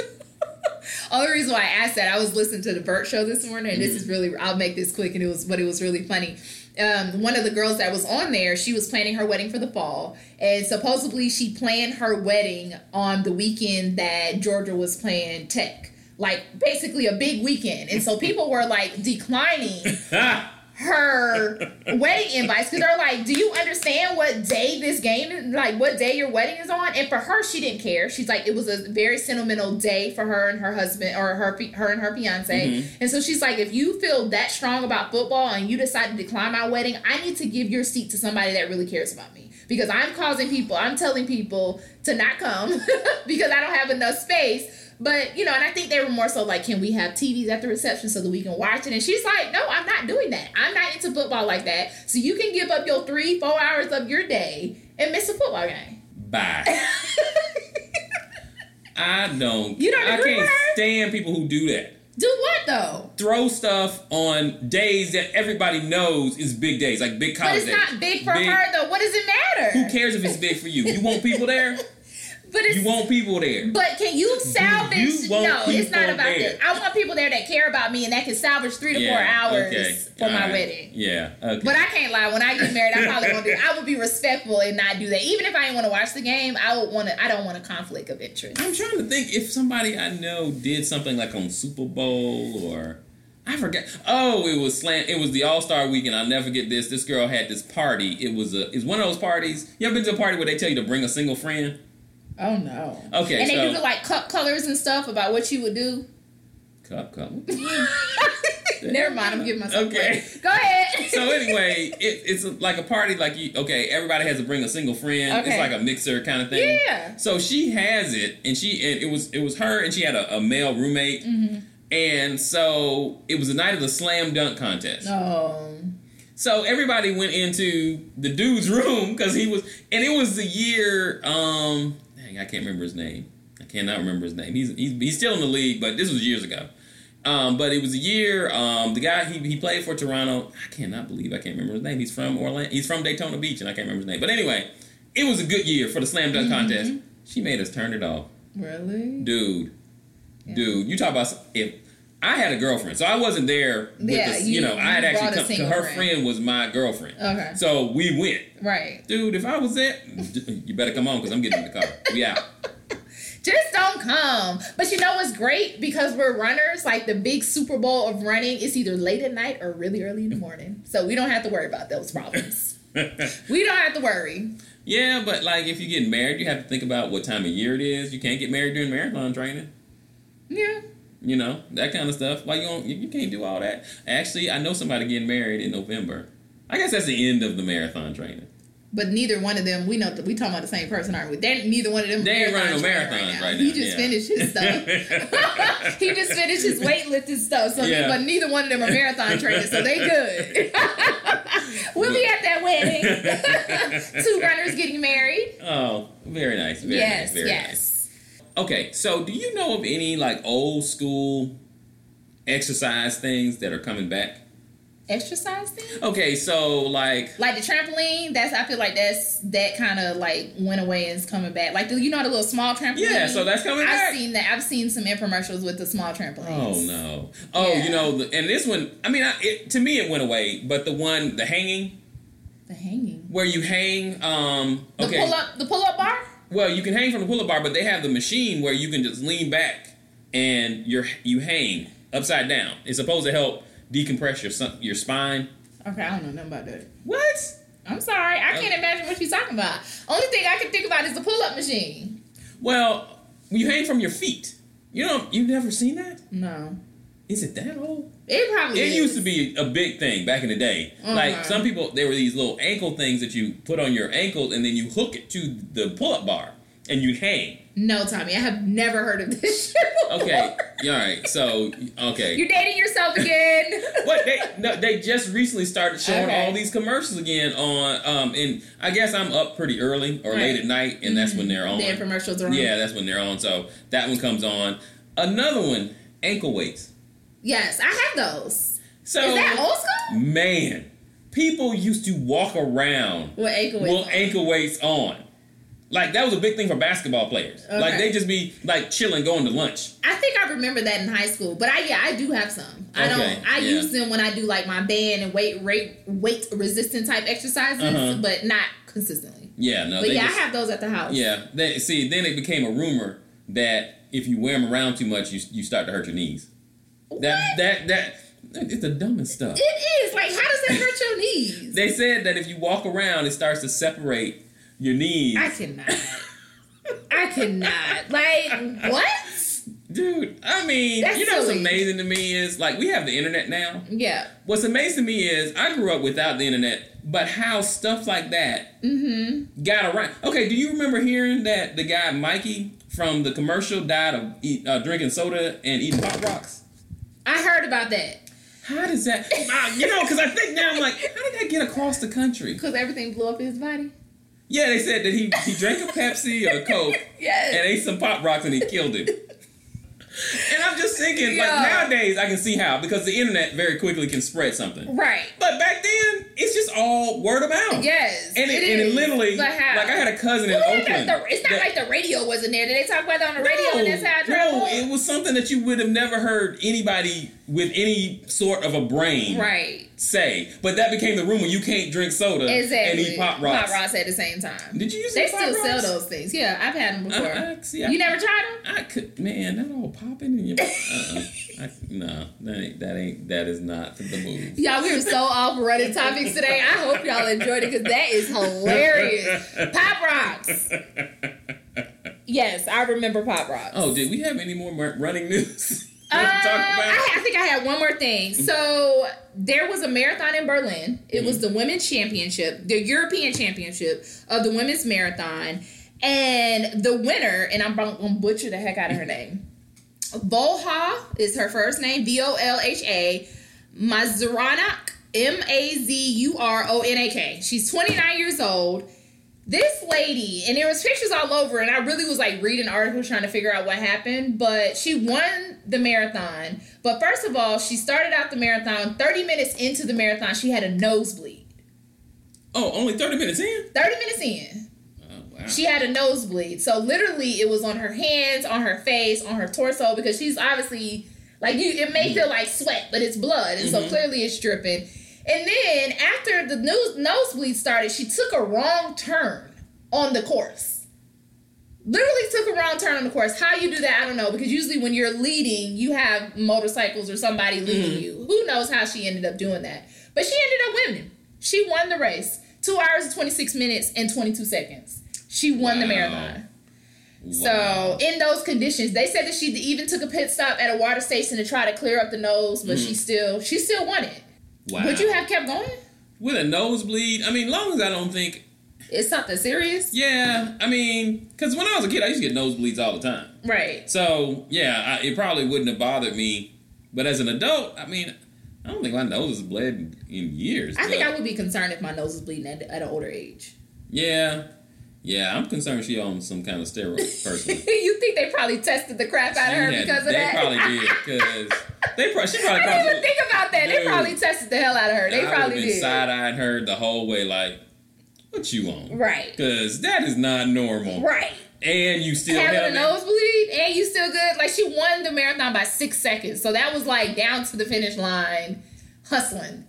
Only reason why I asked that, I was listening to the Burt Show this morning, and mm-hmm. this is really, I'll make this quick, and it was, but it was really funny. Um, one of the girls that was on there, she was planning her wedding for the fall, and supposedly she planned her wedding on the weekend that Georgia was playing Tech, like basically a big weekend. And so people were like declining her wedding invites because they're like, do you understand what day this game, like what day your wedding is on? And for her, she didn't care. She's like, it was a very sentimental day for her and her husband, or her her and her fiance. Mm-hmm. And so she's like, if you feel that strong about football and you decide to decline my wedding, I need to give your seat to somebody that really cares about me, because I'm causing people, I'm telling people to not come because I don't have enough space. But, you know, and I think they were more so like, can we have T Vs at the reception so that we can watch it? And she's like, no, I'm not doing that. I'm not into football like that. So you can give up your three, four hours of your day and miss a football game. Bye. I don't. You don't agree I can't with her? Stand people who do that. Do what, though? Throw stuff on days that everybody knows is big days, like big college days. But it's days. Not big for big, her, though. What does it matter? Who cares if it's big for you? You want people there? But it's, you want people there. But can you salvage? You no, it's not about there. This. I want people there that care about me and that can salvage three to yeah, four hours okay. for all my right. wedding. Yeah. Okay. But I can't lie. When I get married, I probably won't do. I would be respectful and not do that. Even if I didn't want to watch the game, I would want to. I don't want a conflict of interest. I'm trying to think if somebody I know did something like on Super Bowl or I forgot. Oh, it was slant. It was the All Star Weekend. I'll never forget this. This girl had this party. It was a. It's one of those parties. You ever been to a party where they tell you to bring a single friend? Oh, no. Okay, and they so, do the, like, cup colors and stuff about what you would do. Cup color? Never mind. I'm giving myself okay. Go ahead. So, anyway, it, it's like a party. Like, you, okay, everybody has to bring a single friend. Okay. It's like a mixer kind of thing. Yeah. So, she has it. And she and it was it was her, and she had a, a male roommate. Mm-hmm. And so, it was the night of the slam dunk contest. Oh. So, everybody went into the dude's room because he was... And it was the year... um. I can't remember his name. I cannot remember his name. He's he's, he's still in the league, but this was years ago. Um, but it was a year. Um, the guy he he played for Toronto. I cannot believe I can't remember his name. He's from Orlando. He's from Daytona Beach, and I can't remember his name. But anyway, it was a good year for the slam dunk mm-hmm. contest. She made us turn it off. Really, dude, yeah. dude. You talk about if I had a girlfriend, so I wasn't there. With yeah, the, you, you know, I had actually come. To her friend. friend was my girlfriend. Okay, so we went. Right, dude. If I was there, you better come on because I'm getting in the car. We out. Just don't come. But you know what's great? Because we're runners, like the big Super Bowl of running is either late at night or really early in the morning, so we don't have to worry about those problems. We don't have to worry. Yeah, but like if you get married, you have to think about what time of year it is. You can't get married during marathon training. Yeah. You know, that kind of stuff. Like, you don't, you can't do all that. Actually, I know somebody getting married in November. I guess that's the end of the marathon training. But neither one of them, we know, we talking about the same person, aren't we? They're, neither one of them. They ain't running no marathons right now. Right now. He just yeah. finished his stuff. He just finished his weightlifting stuff. So yeah. But neither one of them are marathon trainers, so they good. We'll be at that wedding. Two runners getting married. Oh, very nice. Very yes, nice. Very yes. nice. Okay, so do you know of any, like, old school exercise things that are coming back? Exercise things? Okay, so, like... Like the trampoline, that's, I feel like that's, that kind of, like, went away and is coming back. Like, the, you know, the little small trampoline? Yeah, so that's coming I've back. I've seen that. I've seen some infomercials with the small trampolines. Oh, no. Oh, yeah. You know, the, and this one, I mean, I, it, to me it went away, but the one, the hanging. The hanging? Where you hang, um... Okay. The pull-up, the pull-up bar? Well, you can hang from the pull-up bar, but they have the machine where you can just lean back and you're you hang upside down. It's supposed to help decompress your your spine. Okay, I don't know nothing about that. What? I'm sorry. I can't imagine what you're talking about. Only thing I can think about is the pull-up machine. Well, you hang from your feet. You know, you've never seen that? No. Is it that old? It probably it is. It used to be a big thing back in the day. Uh-huh. Like, some people, there were these little ankle things that you put on your ankles, and then you hook it to the pull-up bar, and you hang. No, Tommy, I have never heard of this shit before. Okay, all right, so, okay. You're dating yourself again. What? They, no, they just recently started showing okay. all these commercials again on, um, and I guess I'm up pretty early or right. late at night, and mm-hmm. that's when they're on. The infomercials are on. Yeah, that's when they're on, so that one comes on. Another one, ankle weights. Yes, I have those. So, is that old school? Man, people used to walk around with ankle weights, well, ankle weights on. Like, that was a big thing for basketball players. Okay. Like, they just be, like, chilling, going to lunch. I think I remember that in high school. But, I yeah, I do have some. I okay. don't. I yeah. use them when I do, like, my band and weight rate, weight resistant type exercises, uh-huh. but not consistently. Yeah, no. But, yeah, just, I have those at the house. Yeah. They, see, then it became a rumor that if you wear them around too much, you you start to hurt your knees. What? That, that, that, it's the dumbest stuff. It is. Like, how does that hurt your knees? They said that if you walk around, it starts to separate your knees. I cannot. I cannot. Like, what? Dude, I mean, That's you know silly. What's amazing to me is, like, we have the internet now. Yeah. What's amazing to me is, I grew up without the internet, but how stuff like that mm-hmm. got around. Okay, do you remember hearing that the guy, Mikey, from the commercial died of eat, uh, drinking soda and eating Pop Rocks? I heard about that. How does that... I, you know, because I think now, I'm like, how did that get across the country? Because everything blew up his body. Yeah, they said that he, he drank a Pepsi or a Coke yes. and ate some Pop Rocks and he killed him. And I'm just thinking, Yo. like, nowadays I can see how, because the internet very quickly can spread something. Right. But back then, it's just all word of mouth. Yes. And it, it, and it literally, like I had a cousin well, in Oakland. The, it's not that, like the radio wasn't there. Did they talk about that on the radio no, and that's how I tried No, it was something that you would have never heard anybody with any sort of a brain. Right. Say, but that became the rumor. You can't drink soda exactly. and eat Pop Rocks. Pop Rocks at the same time. Did you use They still Rocks? Sell those things. Yeah, I've had them before. I, I, see, I, you never tried them? I could, man. That all popping in your. Uh-uh. I, no, that ain't, that ain't. That is not the move. Y'all, we were so off running topics today. I hope y'all enjoyed it because that is hilarious. Pop Rocks. Yes, I remember Pop Rocks. Oh, did we have any more running news? Uh, I, I think I had one more thing. So there was a marathon in Berlin. It mm-hmm. was the women's championship, the European championship of the women's marathon. And the winner, and I'm going to butcher the heck out of her name. Volha is her first name. V O L H A. Mazuronak. M A Z U R O N A K. She's twenty-nine years old. This lady, and there was pictures all over, and I really was like reading articles trying to figure out what happened, but she won the marathon. But first of all, she started out the marathon. thirty minutes into the marathon, she had a nosebleed. Oh, only thirty minutes in? thirty minutes in. Oh, wow. She had a nosebleed. So literally, it was on her hands, on her face, on her torso, because she's obviously, like, you. it may mm-hmm. feel like sweat, but it's blood, and mm-hmm. so clearly it's dripping. And then after the nose- nosebleed started, she took a wrong turn on the course. Literally took a wrong turn on the course. How you do that, I don't know. Because usually when you're leading, you have motorcycles or somebody leading mm. you. Who knows how she ended up doing that. But she ended up winning. She won the race. Two hours and twenty-six minutes and twenty-two seconds. She won wow. the marathon. Wow. So in those conditions, they said that she even took a pit stop at a water station to try to clear up the nose. But mm. she still, she still won it. Wow. Would you have kept going? With a nosebleed? I mean, long as I don't think... It's something serious? Yeah. I mean, because when I was a kid, I used to get nosebleeds all the time. Right. So, yeah, I, it probably wouldn't have bothered me. But as an adult, I mean, I don't think my nose has bled in, in years. I but... think I would be concerned if my nose was bleeding at, at an older age. Yeah. Yeah, I'm concerned she owns some kind of steroid, personally. You think they probably tested the crap out of her yeah, because of they that? They probably did, because... They probably, she probably I didn't probably, even think about that. Dude, they probably tested the hell out of her. They I probably been did. Side-eyed her the whole way, like, "What you on?" Right. Because that is not normal. Right. And you still having have a nosebleed, and you still good. Like, she won the marathon by six seconds, so that was like down to the finish line, hustling.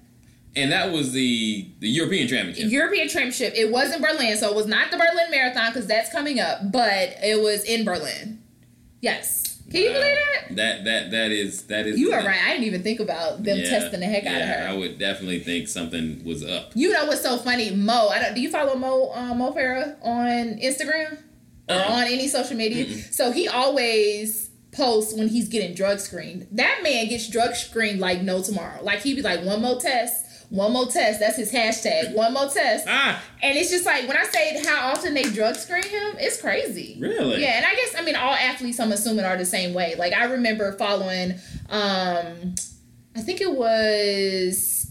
And that was the, the European Championship. European Championship. It was in Berlin, so it was not the Berlin Marathon because that's coming up, but it was in Berlin. Yes. Can you believe that? That that that is that is. You are right. I didn't even think about them yeah, testing the heck yeah, out of her. I would definitely think something was up. You know what's so funny, Mo? I don't. Do you follow Mo uh, Mo Farah on Instagram or uh-huh. on any social media? Mm-mm. So he always posts when he's getting drug screened. That man gets drug screened like no tomorrow. Like he'd be like, one more test. One more test. That's his hashtag. One more test. Ah. And it's just like, when I say how often they drug screen him, it's crazy. Really? Yeah, and I guess, I mean, all athletes, I'm assuming, are the same way. Like, I remember following, um, I think it was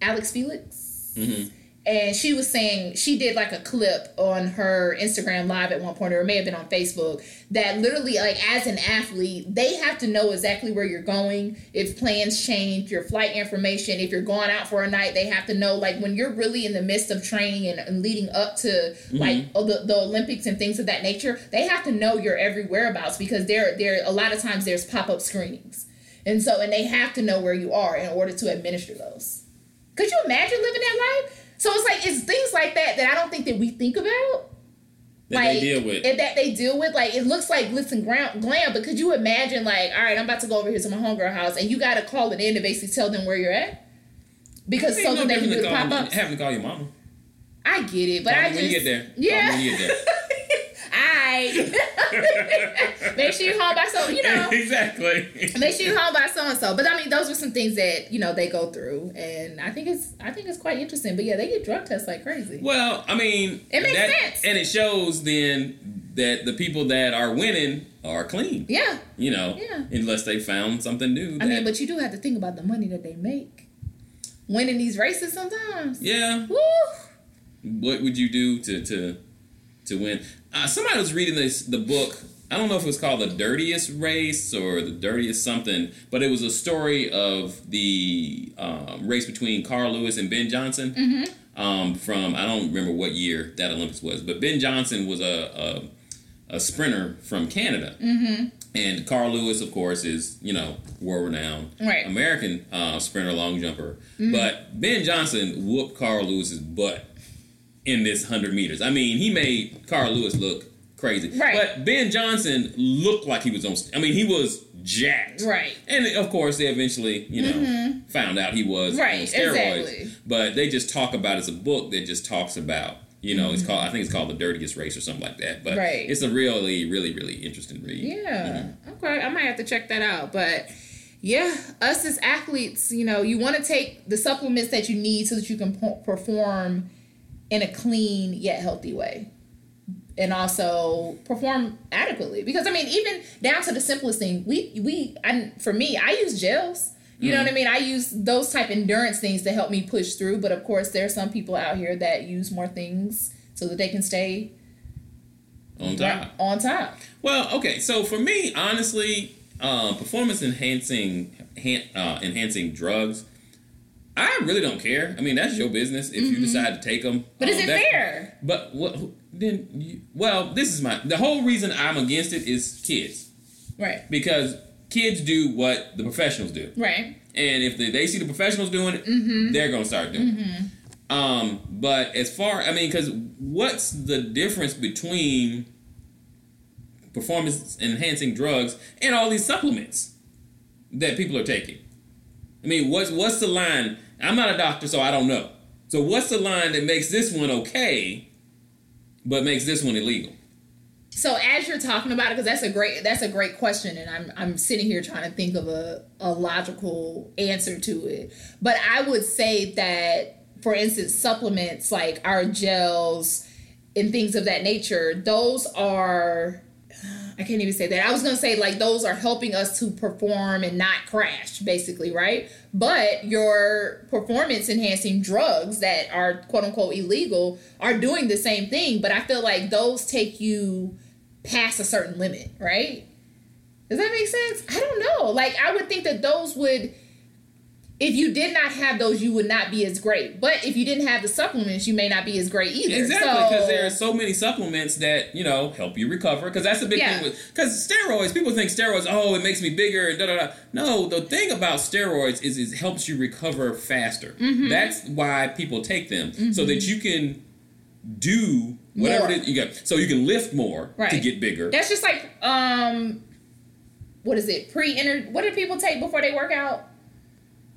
Alex Felix. Mm-hmm. And she was saying, she did like a clip on her Instagram live at one point, or it may have been on Facebook, that literally, like, as an athlete, they have to know exactly where you're going. If plans change, your flight information, if you're going out for a night, they have to know, like, when you're really in the midst of training and, and leading up to, mm-hmm. like, the, the Olympics and things of that nature, they have to know your every whereabouts, because there, there, a lot of times there's pop-up screenings. And so, and they have to know where you are in order to administer those. Could you imagine living that life? So it's like, it's things like that that I don't think that we think about. That like, they deal with. And that they deal with. Like, it looks like glitz and glam, but could you imagine, like, all right, I'm about to go over here to my homegirl house, and you got to call it in to basically tell them where you're at? Because so that they can do the pop-ups. Having to call your mama. I get it, but I just... when you get there. Yeah. When you get there. Make sure you're home by so, you know. Exactly. Make sure you're home by so and so. But I mean, those were some things that, you know, they go through, and I think it's I think it's quite interesting. But yeah, they get drug tests like crazy. Well, I mean, it makes that, sense, and it shows then that the people that are winning are clean. Yeah. You know. Yeah. Unless they found something new. That, I mean, but you do have to think about the money that they make winning these races sometimes. Yeah. Woo. What would you do to to to win? Uh, somebody was reading this the book. I don't know if it was called The Dirtiest Race or The Dirtiest Something, but it was a story of the um, race between Carl Lewis and Ben Johnson. Mm-hmm. Um, from I don't remember what year that Olympics was, but Ben Johnson was a a, a sprinter from Canada, mm-hmm. and Carl Lewis, of course, is you know world renowned right. American uh, sprinter, long jumper. Mm-hmm. But Ben Johnson whooped Carl Lewis's butt in this one hundred meters. I mean, he made Carl Lewis look crazy. Right. But Ben Johnson looked like he was on... I mean, he was jacked. Right. And, of course, they eventually, you know, mm-hmm. found out he was right. on steroids. Exactly. But they just talk about... It's a book that just talks about, you know, mm-hmm. it's called... I think it's called The Dirtiest Race or something like that. But right. it's a really, really, really interesting read. Yeah. Mm-hmm. Okay. I might have to check that out, but... Yeah, us as athletes, you know, you want to take the supplements that you need so that you can p- perform... in a clean yet healthy way, and also perform adequately. Because I mean, even down to the simplest thing, we we I, for me, I use gels. You mm. know what I mean? I use those type endurance things to help me push through. But of course, there are some people out here that use more things so that they can stay on top. On top. Well, okay. So for me, honestly, uh, performance enhancing uh, enhancing drugs. I really don't care. I mean, that's your business if mm-hmm. you decide to take them. But um, is it fair? But what then? You, well, this is my the whole reason I'm against it is kids, right? Because kids do what the professionals do, right? And if they, they see the professionals doing it, mm-hmm. they're gonna start doing mm-hmm. it. Um, but as far I mean, because what's the difference between performance enhancing drugs and all these supplements that people are taking? I mean, what's what's the line? I'm not a doctor, so I don't know. So what's the line that makes this one okay, but makes this one illegal? So as you're talking about it, because that's a great that's a great question, and I'm I'm sitting here trying to think of a, a logical answer to it. But I would say that, for instance, supplements like our gels and things of that nature, those are... I can't even say that. I was going to say, like, those are helping us to perform and not crash, basically, right? But your performance-enhancing drugs that are, quote-unquote, illegal are doing the same thing, but I feel like those take you past a certain limit, right? Does that make sense? I don't know. Like, I would think that those would... If you did not have those, you would not be as great. But if you didn't have the supplements, you may not be as great either. Exactly, because so, there are so many supplements that, you know, help you recover. Because that's the big yeah. thing with... Because steroids, people think steroids, oh, it makes me bigger, and da-da-da. No, the thing about steroids is it helps you recover faster. Mm-hmm. That's why people take them. Mm-hmm. So that you can do whatever more. It is you got. So you can lift more right. to get bigger. That's just like, um, what is it? Pre-energy... What do people take before they work out?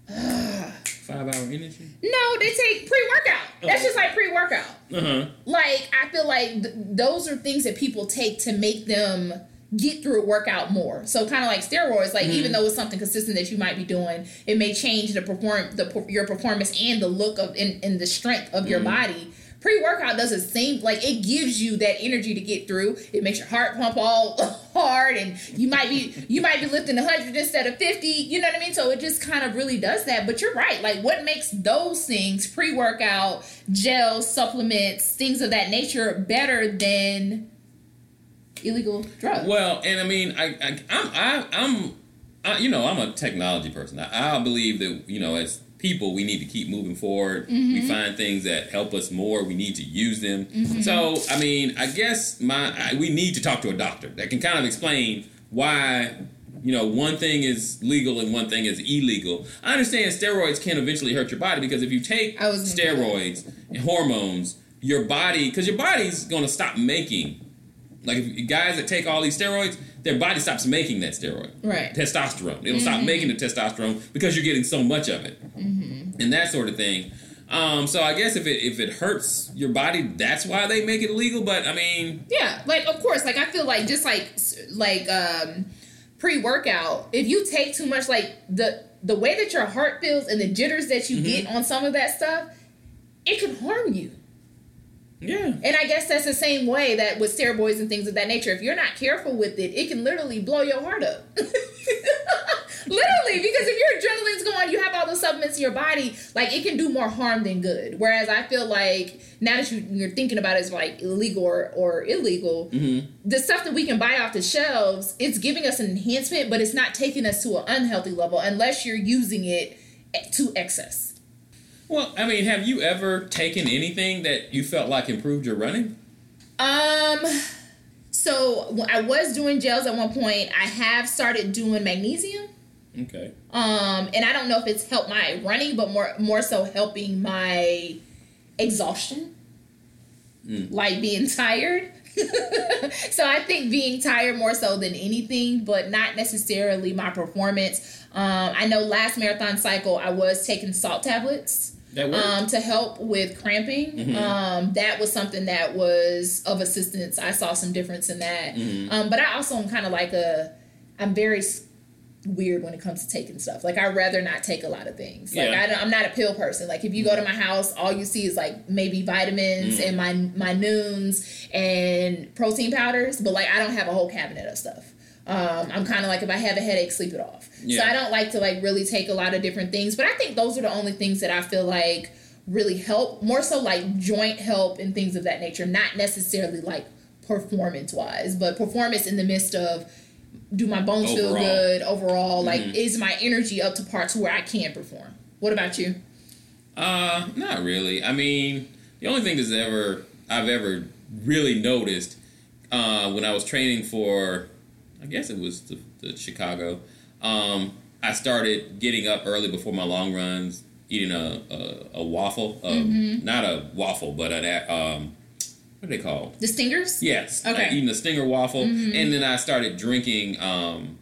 Uh, Five Hour Energy? No, they take pre-workout. Oh. That's just like pre-workout. Uh-huh. Like, I feel like th- those are things that people take to make them get through a workout more. So kind of like steroids, like mm-hmm. even though it's something consistent that you might be doing, it may change the perform the your performance and the look of and, and the strength of mm-hmm. your body. Pre-workout doesn't seem like it gives you that energy to get through. It makes your heart pump all hard, and you might be you might be lifting one hundred instead of fifty. You know what I mean? So it just kind of really does that. But you're right. Like, what makes those things, pre-workout, gels, supplements, things of that nature, better than illegal drugs? Well, and I mean, I, I I'm I, I'm I, you know I'm a technology person. I, I believe that, you know, as people, we need to keep moving forward. Mm-hmm. We find things that help us more. We need to use them. Mm-hmm. So, I mean, I guess my I, we need to talk to a doctor that can kind of explain why, you know, one thing is legal and one thing is illegal. I understand steroids can eventually hurt your body, because if you take steroids and hormones, your body, because your body's going to stop making. Like, if guys that take all these steroids, their body stops making that steroid. Right. Testosterone. It'll mm-hmm. stop making the testosterone because you're getting so much of it. Mm-hmm. And that sort of thing. Um, so I guess if it if it hurts your body, that's why they make it illegal. But, I mean... Yeah. Like, of course. Like, I feel like just like like um, pre-workout, if you take too much, like, the, the way that your heart feels and the jitters that you mm-hmm. get on some of that stuff, it can harm you. Yeah. And I guess that's the same way that with steroids and things of that nature, if you're not careful with it, it can literally blow your heart up. Literally, because if your adrenaline's going, you have all those supplements in your body, like, it can do more harm than good. Whereas I feel like now that you, you're thinking about it as like illegal or, or illegal, mm-hmm. the stuff that we can buy off the shelves, it's giving us an enhancement, but it's not taking us to an unhealthy level unless you're using it to excess. Well, I mean, have you ever taken anything that you felt like improved your running? Um, so I was doing gels at one point. I have started doing magnesium. Okay. Um, and I don't know if it's helped my running, but more more so helping my exhaustion, mm. like being tired. So I think being tired more so than anything, but not necessarily my performance. Um, I know last marathon cycle, I was taking salt tablets that um, to help with cramping. Mm-hmm. Um, that was something that was of assistance. I saw some difference in that. Mm-hmm. Um, but I also am kind of like a, I'm very weird when it comes to taking stuff. Like, I'd rather not take a lot of things. Like, yeah. I don't, I'm not a pill person. Like, if you go to my house, all you see is like maybe vitamins mm. and my my noons and protein powders, but like, I don't have a whole cabinet of stuff. Um, I'm kind of like, if I have a headache, sleep it off. Yeah. So I don't like to like really take a lot of different things, but I think those are the only things that I feel like really help, more so like joint help and things of that nature, not necessarily like performance wise, but performance in the midst of, do my bones overall. feel good overall? Like, mm-hmm. is my energy up to par to where I can perform? What about you? Uh, not really. I mean, the only thing that's ever, I've ever really noticed, uh, when I was training for, I guess it was the, the Chicago. Um, I started getting up early before my long runs, eating a a, a waffle, a, mm-hmm. not a waffle, but an um, what are they called? The stingers. Yes. Okay. Like eating a stinger waffle, mm-hmm. and then I started drinking um,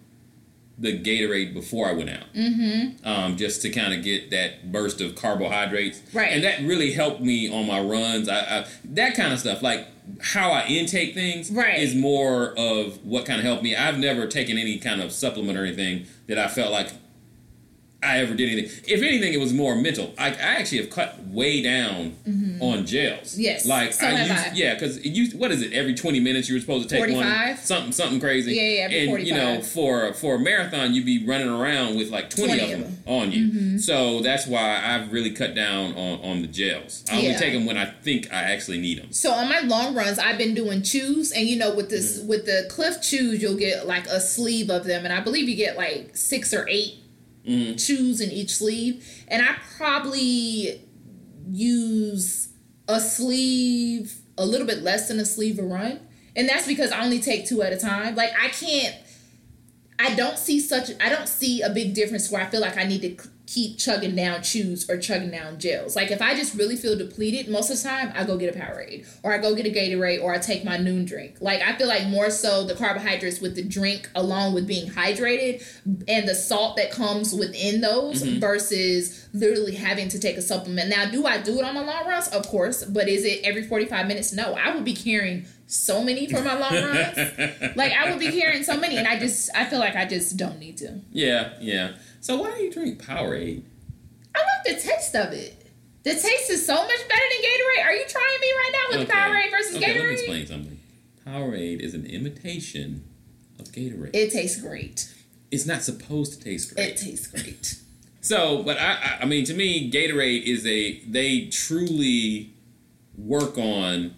the Gatorade before I went out, mm-hmm. um, just to kind of get that burst of carbohydrates. Right. And that really helped me on my runs. I, I that kind of stuff, like. How I intake things right. is more of what kind of helped me. I've never taken any kind of supplement or anything that I felt like I ever did anything. If anything, it was more mental. I, I actually have cut way down mm-hmm. on gels. Yes, like so I have used, I. yeah, because you what is it? Every twenty minutes you were supposed to take forty-five one something something crazy. Yeah, yeah. Every and forty-five. You know, for for a marathon, you'd be running around with like twenty, twenty of, them of them on you. Mm-hmm. So that's why I've really cut down on, on the gels. I yeah. only take them when I think I actually need them. So on my long runs, I've been doing chews, and you know, with this mm-hmm. with the Cliff chews, you'll get like a sleeve of them, and I believe you get like six or eight. Mm-hmm. Choose in each sleeve, and I probably use a sleeve, a little bit less than a sleeve a run, and that's because I only take two at a time. Like I can't, I don't see such, I don't see a big difference where I feel like I need to c- keep chugging down chews or chugging down gels. Like if I just really feel depleted, most of the time I go get a Powerade or I go get a Gatorade or I take my noon drink. Like I feel like more so the carbohydrates with the drink along with being hydrated and the salt that comes within those mm-hmm. versus literally having to take a supplement. Now, do I do it on my long runs? Of course. But is it every forty-five minutes? No, I would be carrying so many for my long runs. Like I would be carrying so many and I just, I feel like I just don't need to. Yeah. Yeah. So why do you drink Powerade? I like the taste of it. The taste is so much better than Gatorade. Are you trying me right now with okay. Powerade versus okay, Gatorade? Let me explain something. Powerade is an imitation of Gatorade. It tastes great. It's not supposed to taste great. It tastes great. So, but I, I mean, to me, Gatorade is a, they truly work on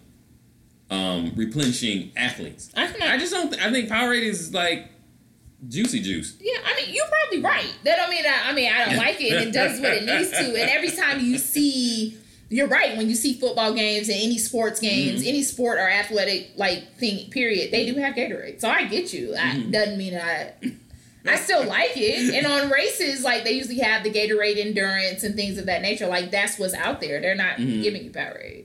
um, replenishing athletes. I, I just don't, th- I think Powerade is like juicy juice. Yeah, I mean, you're probably right. That don't mean I, I mean, I don't like it. It does what it needs to. And every time you see, you're right, when you see football games and any sports games, mm-hmm. any sport or athletic like thing, period, they do have Gatorade. So I get you. I, mm-hmm. Doesn't mean I... I still like it. And on races, like, they usually have the Gatorade Endurance and things of that nature. Like, that's what's out there. They're not mm-hmm. giving you Powerade.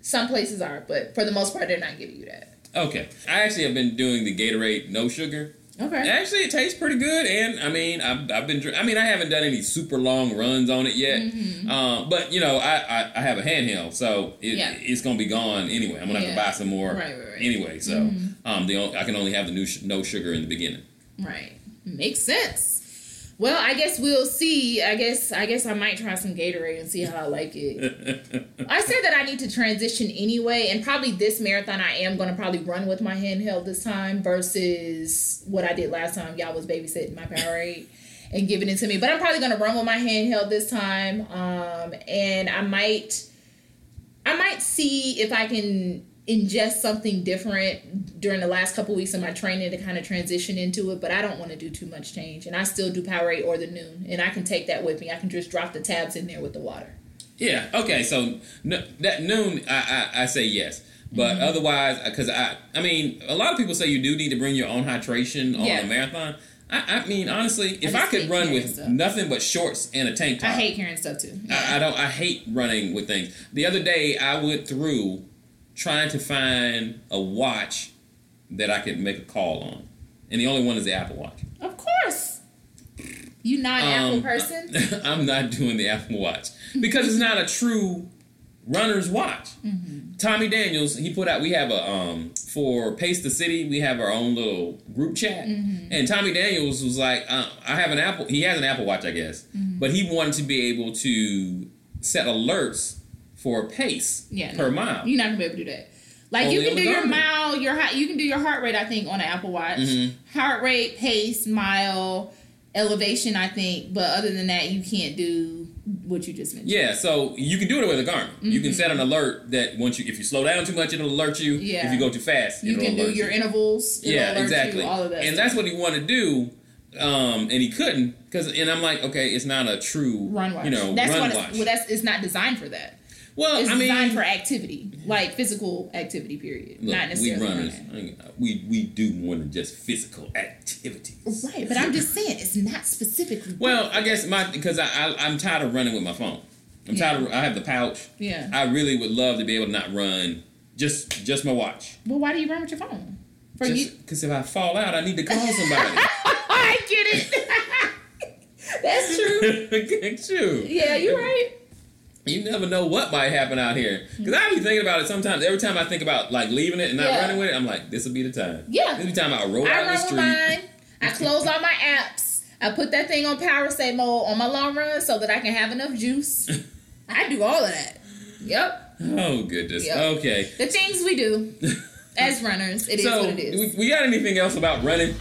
Some places are, but for the most part, they're not giving you that. Okay. I actually have been doing the Gatorade no sugar. Okay. Actually, it tastes pretty good. And, I mean, I've, I've been... I mean, I haven't done any super long runs on it yet. Mm-hmm. Um, but, you know, I, I, I have a handheld, so it, yeah. it's going to be gone anyway. I'm going to have yeah. to buy some more right, right, right. anyway. So, mm-hmm. um, the only, I can only have the new sh- no sugar in the beginning. Right. Makes sense. Well, I guess we'll see. I guess I guess I might try some Gatorade and see how I like it. I said that I need to transition anyway, and probably this marathon I am going to probably run with my handheld this time versus what I did last time. Y'all was babysitting my Powerade and giving it to me. But I'm probably going to run with my handheld this time, um, and I might, I might see if I can... ingest something different during the last couple of weeks of my training to kind of transition into it, but I don't want to do too much change, and I still do Powerade or the noon, and I can take that with me. I can just drop the tabs in there with the water. Yeah. Okay. So no, that noon, I, I I say yes, but mm-hmm. otherwise, because I I mean, a lot of people say you do need to bring your own hydration on yeah. a marathon. I, I mean, honestly, if I, I could run with stuff. Nothing but shorts and a tank top, I hate carrying stuff too. Yeah. I, I don't. I hate running with things. The other day, I went through. Trying to find a watch that I could make a call on. And the only one is the Apple Watch. Of course. You not an um, Apple person? I'm not doing the Apple Watch. Because it's not a true runner's watch. Mm-hmm. Tommy Daniels, he put out, we have a, um, for Pace the City, we have our own little group chat. Mm-hmm. And Tommy Daniels was like, uh, I have an Apple, he has an Apple Watch, I guess. Mm-hmm. But he wanted to be able to set alerts for pace yeah, per no, mile. You're not gonna be able to do that. Like Only you can do your mile, your heart, you can do your heart rate, I think, on an Apple Watch. Mm-hmm. Heart rate, pace, mile, elevation, I think. But other than that, you can't do what you just mentioned. Yeah, so you can do it with a Garmin. Mm-hmm. You can set an alert that once you, if you slow down too much, it'll alert you. Yeah. If you go too fast, you it'll alert you. You can do your intervals. It'll yeah, alert exactly. You, all of that. And stuff. That's what he wanted to do. Um, and he couldn't because, and I'm like, okay, it's not a true run watch. You know, that's run what watch. It's, well, that's it's not designed for that. Well, it's I mean, designed for activity, like physical activity, period. Look, not necessarily. We runners, I mean, we we do more than just physical activity. Right, but I'm just saying it's not specifically. Well, I guess my because I, I I'm tired of running with my phone. I'm yeah. tired of I have the pouch. Yeah. I really would love to be able to not run just just my watch. Well, why do you run with your phone? For just, you? Because if I fall out, I need to call somebody. I get it. That's true. That's true. Yeah, you're right. You never know what might happen out here. Because I be thinking about it sometimes. Every time I think about, like, leaving it and not yeah. running with it, I'm like, this will be the time. Yeah. This will be the time I roll I out the street. I run with mine. I close all my apps. I put that thing on power save mode on my long run so that I can have enough juice. I do all of that. Yep. Oh, goodness. Yep. Okay. The things we do as runners, it so, is what it is. We, we got anything else about running?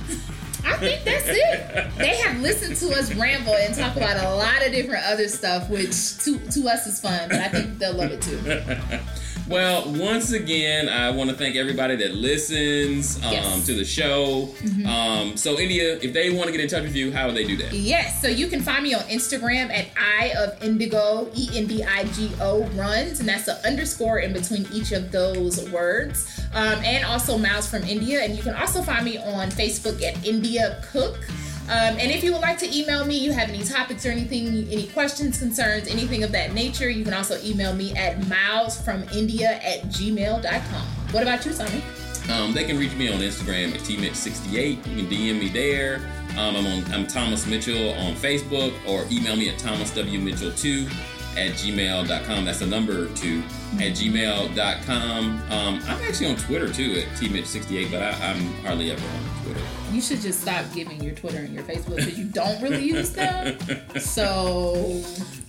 I think that's it. They have listened to us ramble and talk about a lot of different other stuff, which to, to us is fun, but I think they'll love it too. Well, once again, I want to thank everybody that listens um, yes. to the show. Mm-hmm. Um, so, India, if they want to get in touch with you, how would they do that? Yes, so you can find me on Instagram at I of Indigo, E N D I G O runs, and that's an underscore in between each of those words. Um, and also Miles from India, and you can also find me on Facebook at India Cook. Um, and if you would like to email me, you have any topics or anything, any questions, concerns, anything of that nature, you can also email me at milesfromindia at gmail dot com. What about you, Tommy? Um, they can reach me on Instagram at T Mitch sixty-eight. You can D M me there. Um, I'm on I'm Thomas Mitchell on Facebook, or email me at thomas w mitchell two at gmail dot com. That's the number two at gmail dot com. Um, I'm actually on Twitter too at T Mitch sixty-eight, but I, I'm hardly ever on Twitter. You should just stop giving your Twitter and your Facebook because you don't really use them. So.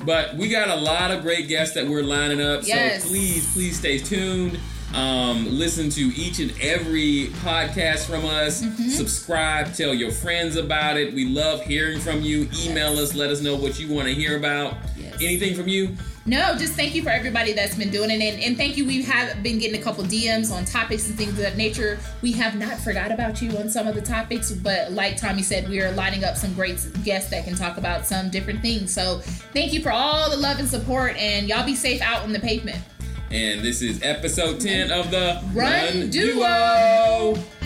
But we got a lot of great guests that we're lining up. Yes. So please, please stay tuned. Um, listen to each and every podcast from us. Mm-hmm. Subscribe. Tell your friends about it. We love hearing from you. Email yes. us. Let us know what you want to hear about. Yes. Anything from you? No, just thank you for everybody that's been doing it. And, and thank you. We have been getting a couple D Ms on topics and things of that nature. We have not forgot about you on some of the topics. But like Tommy said, we are lining up some great guests that can talk about some different things. So thank you for all the love and support. And y'all be safe out on the pavement. And this is episode ten of the Run, Run Duo. Duo.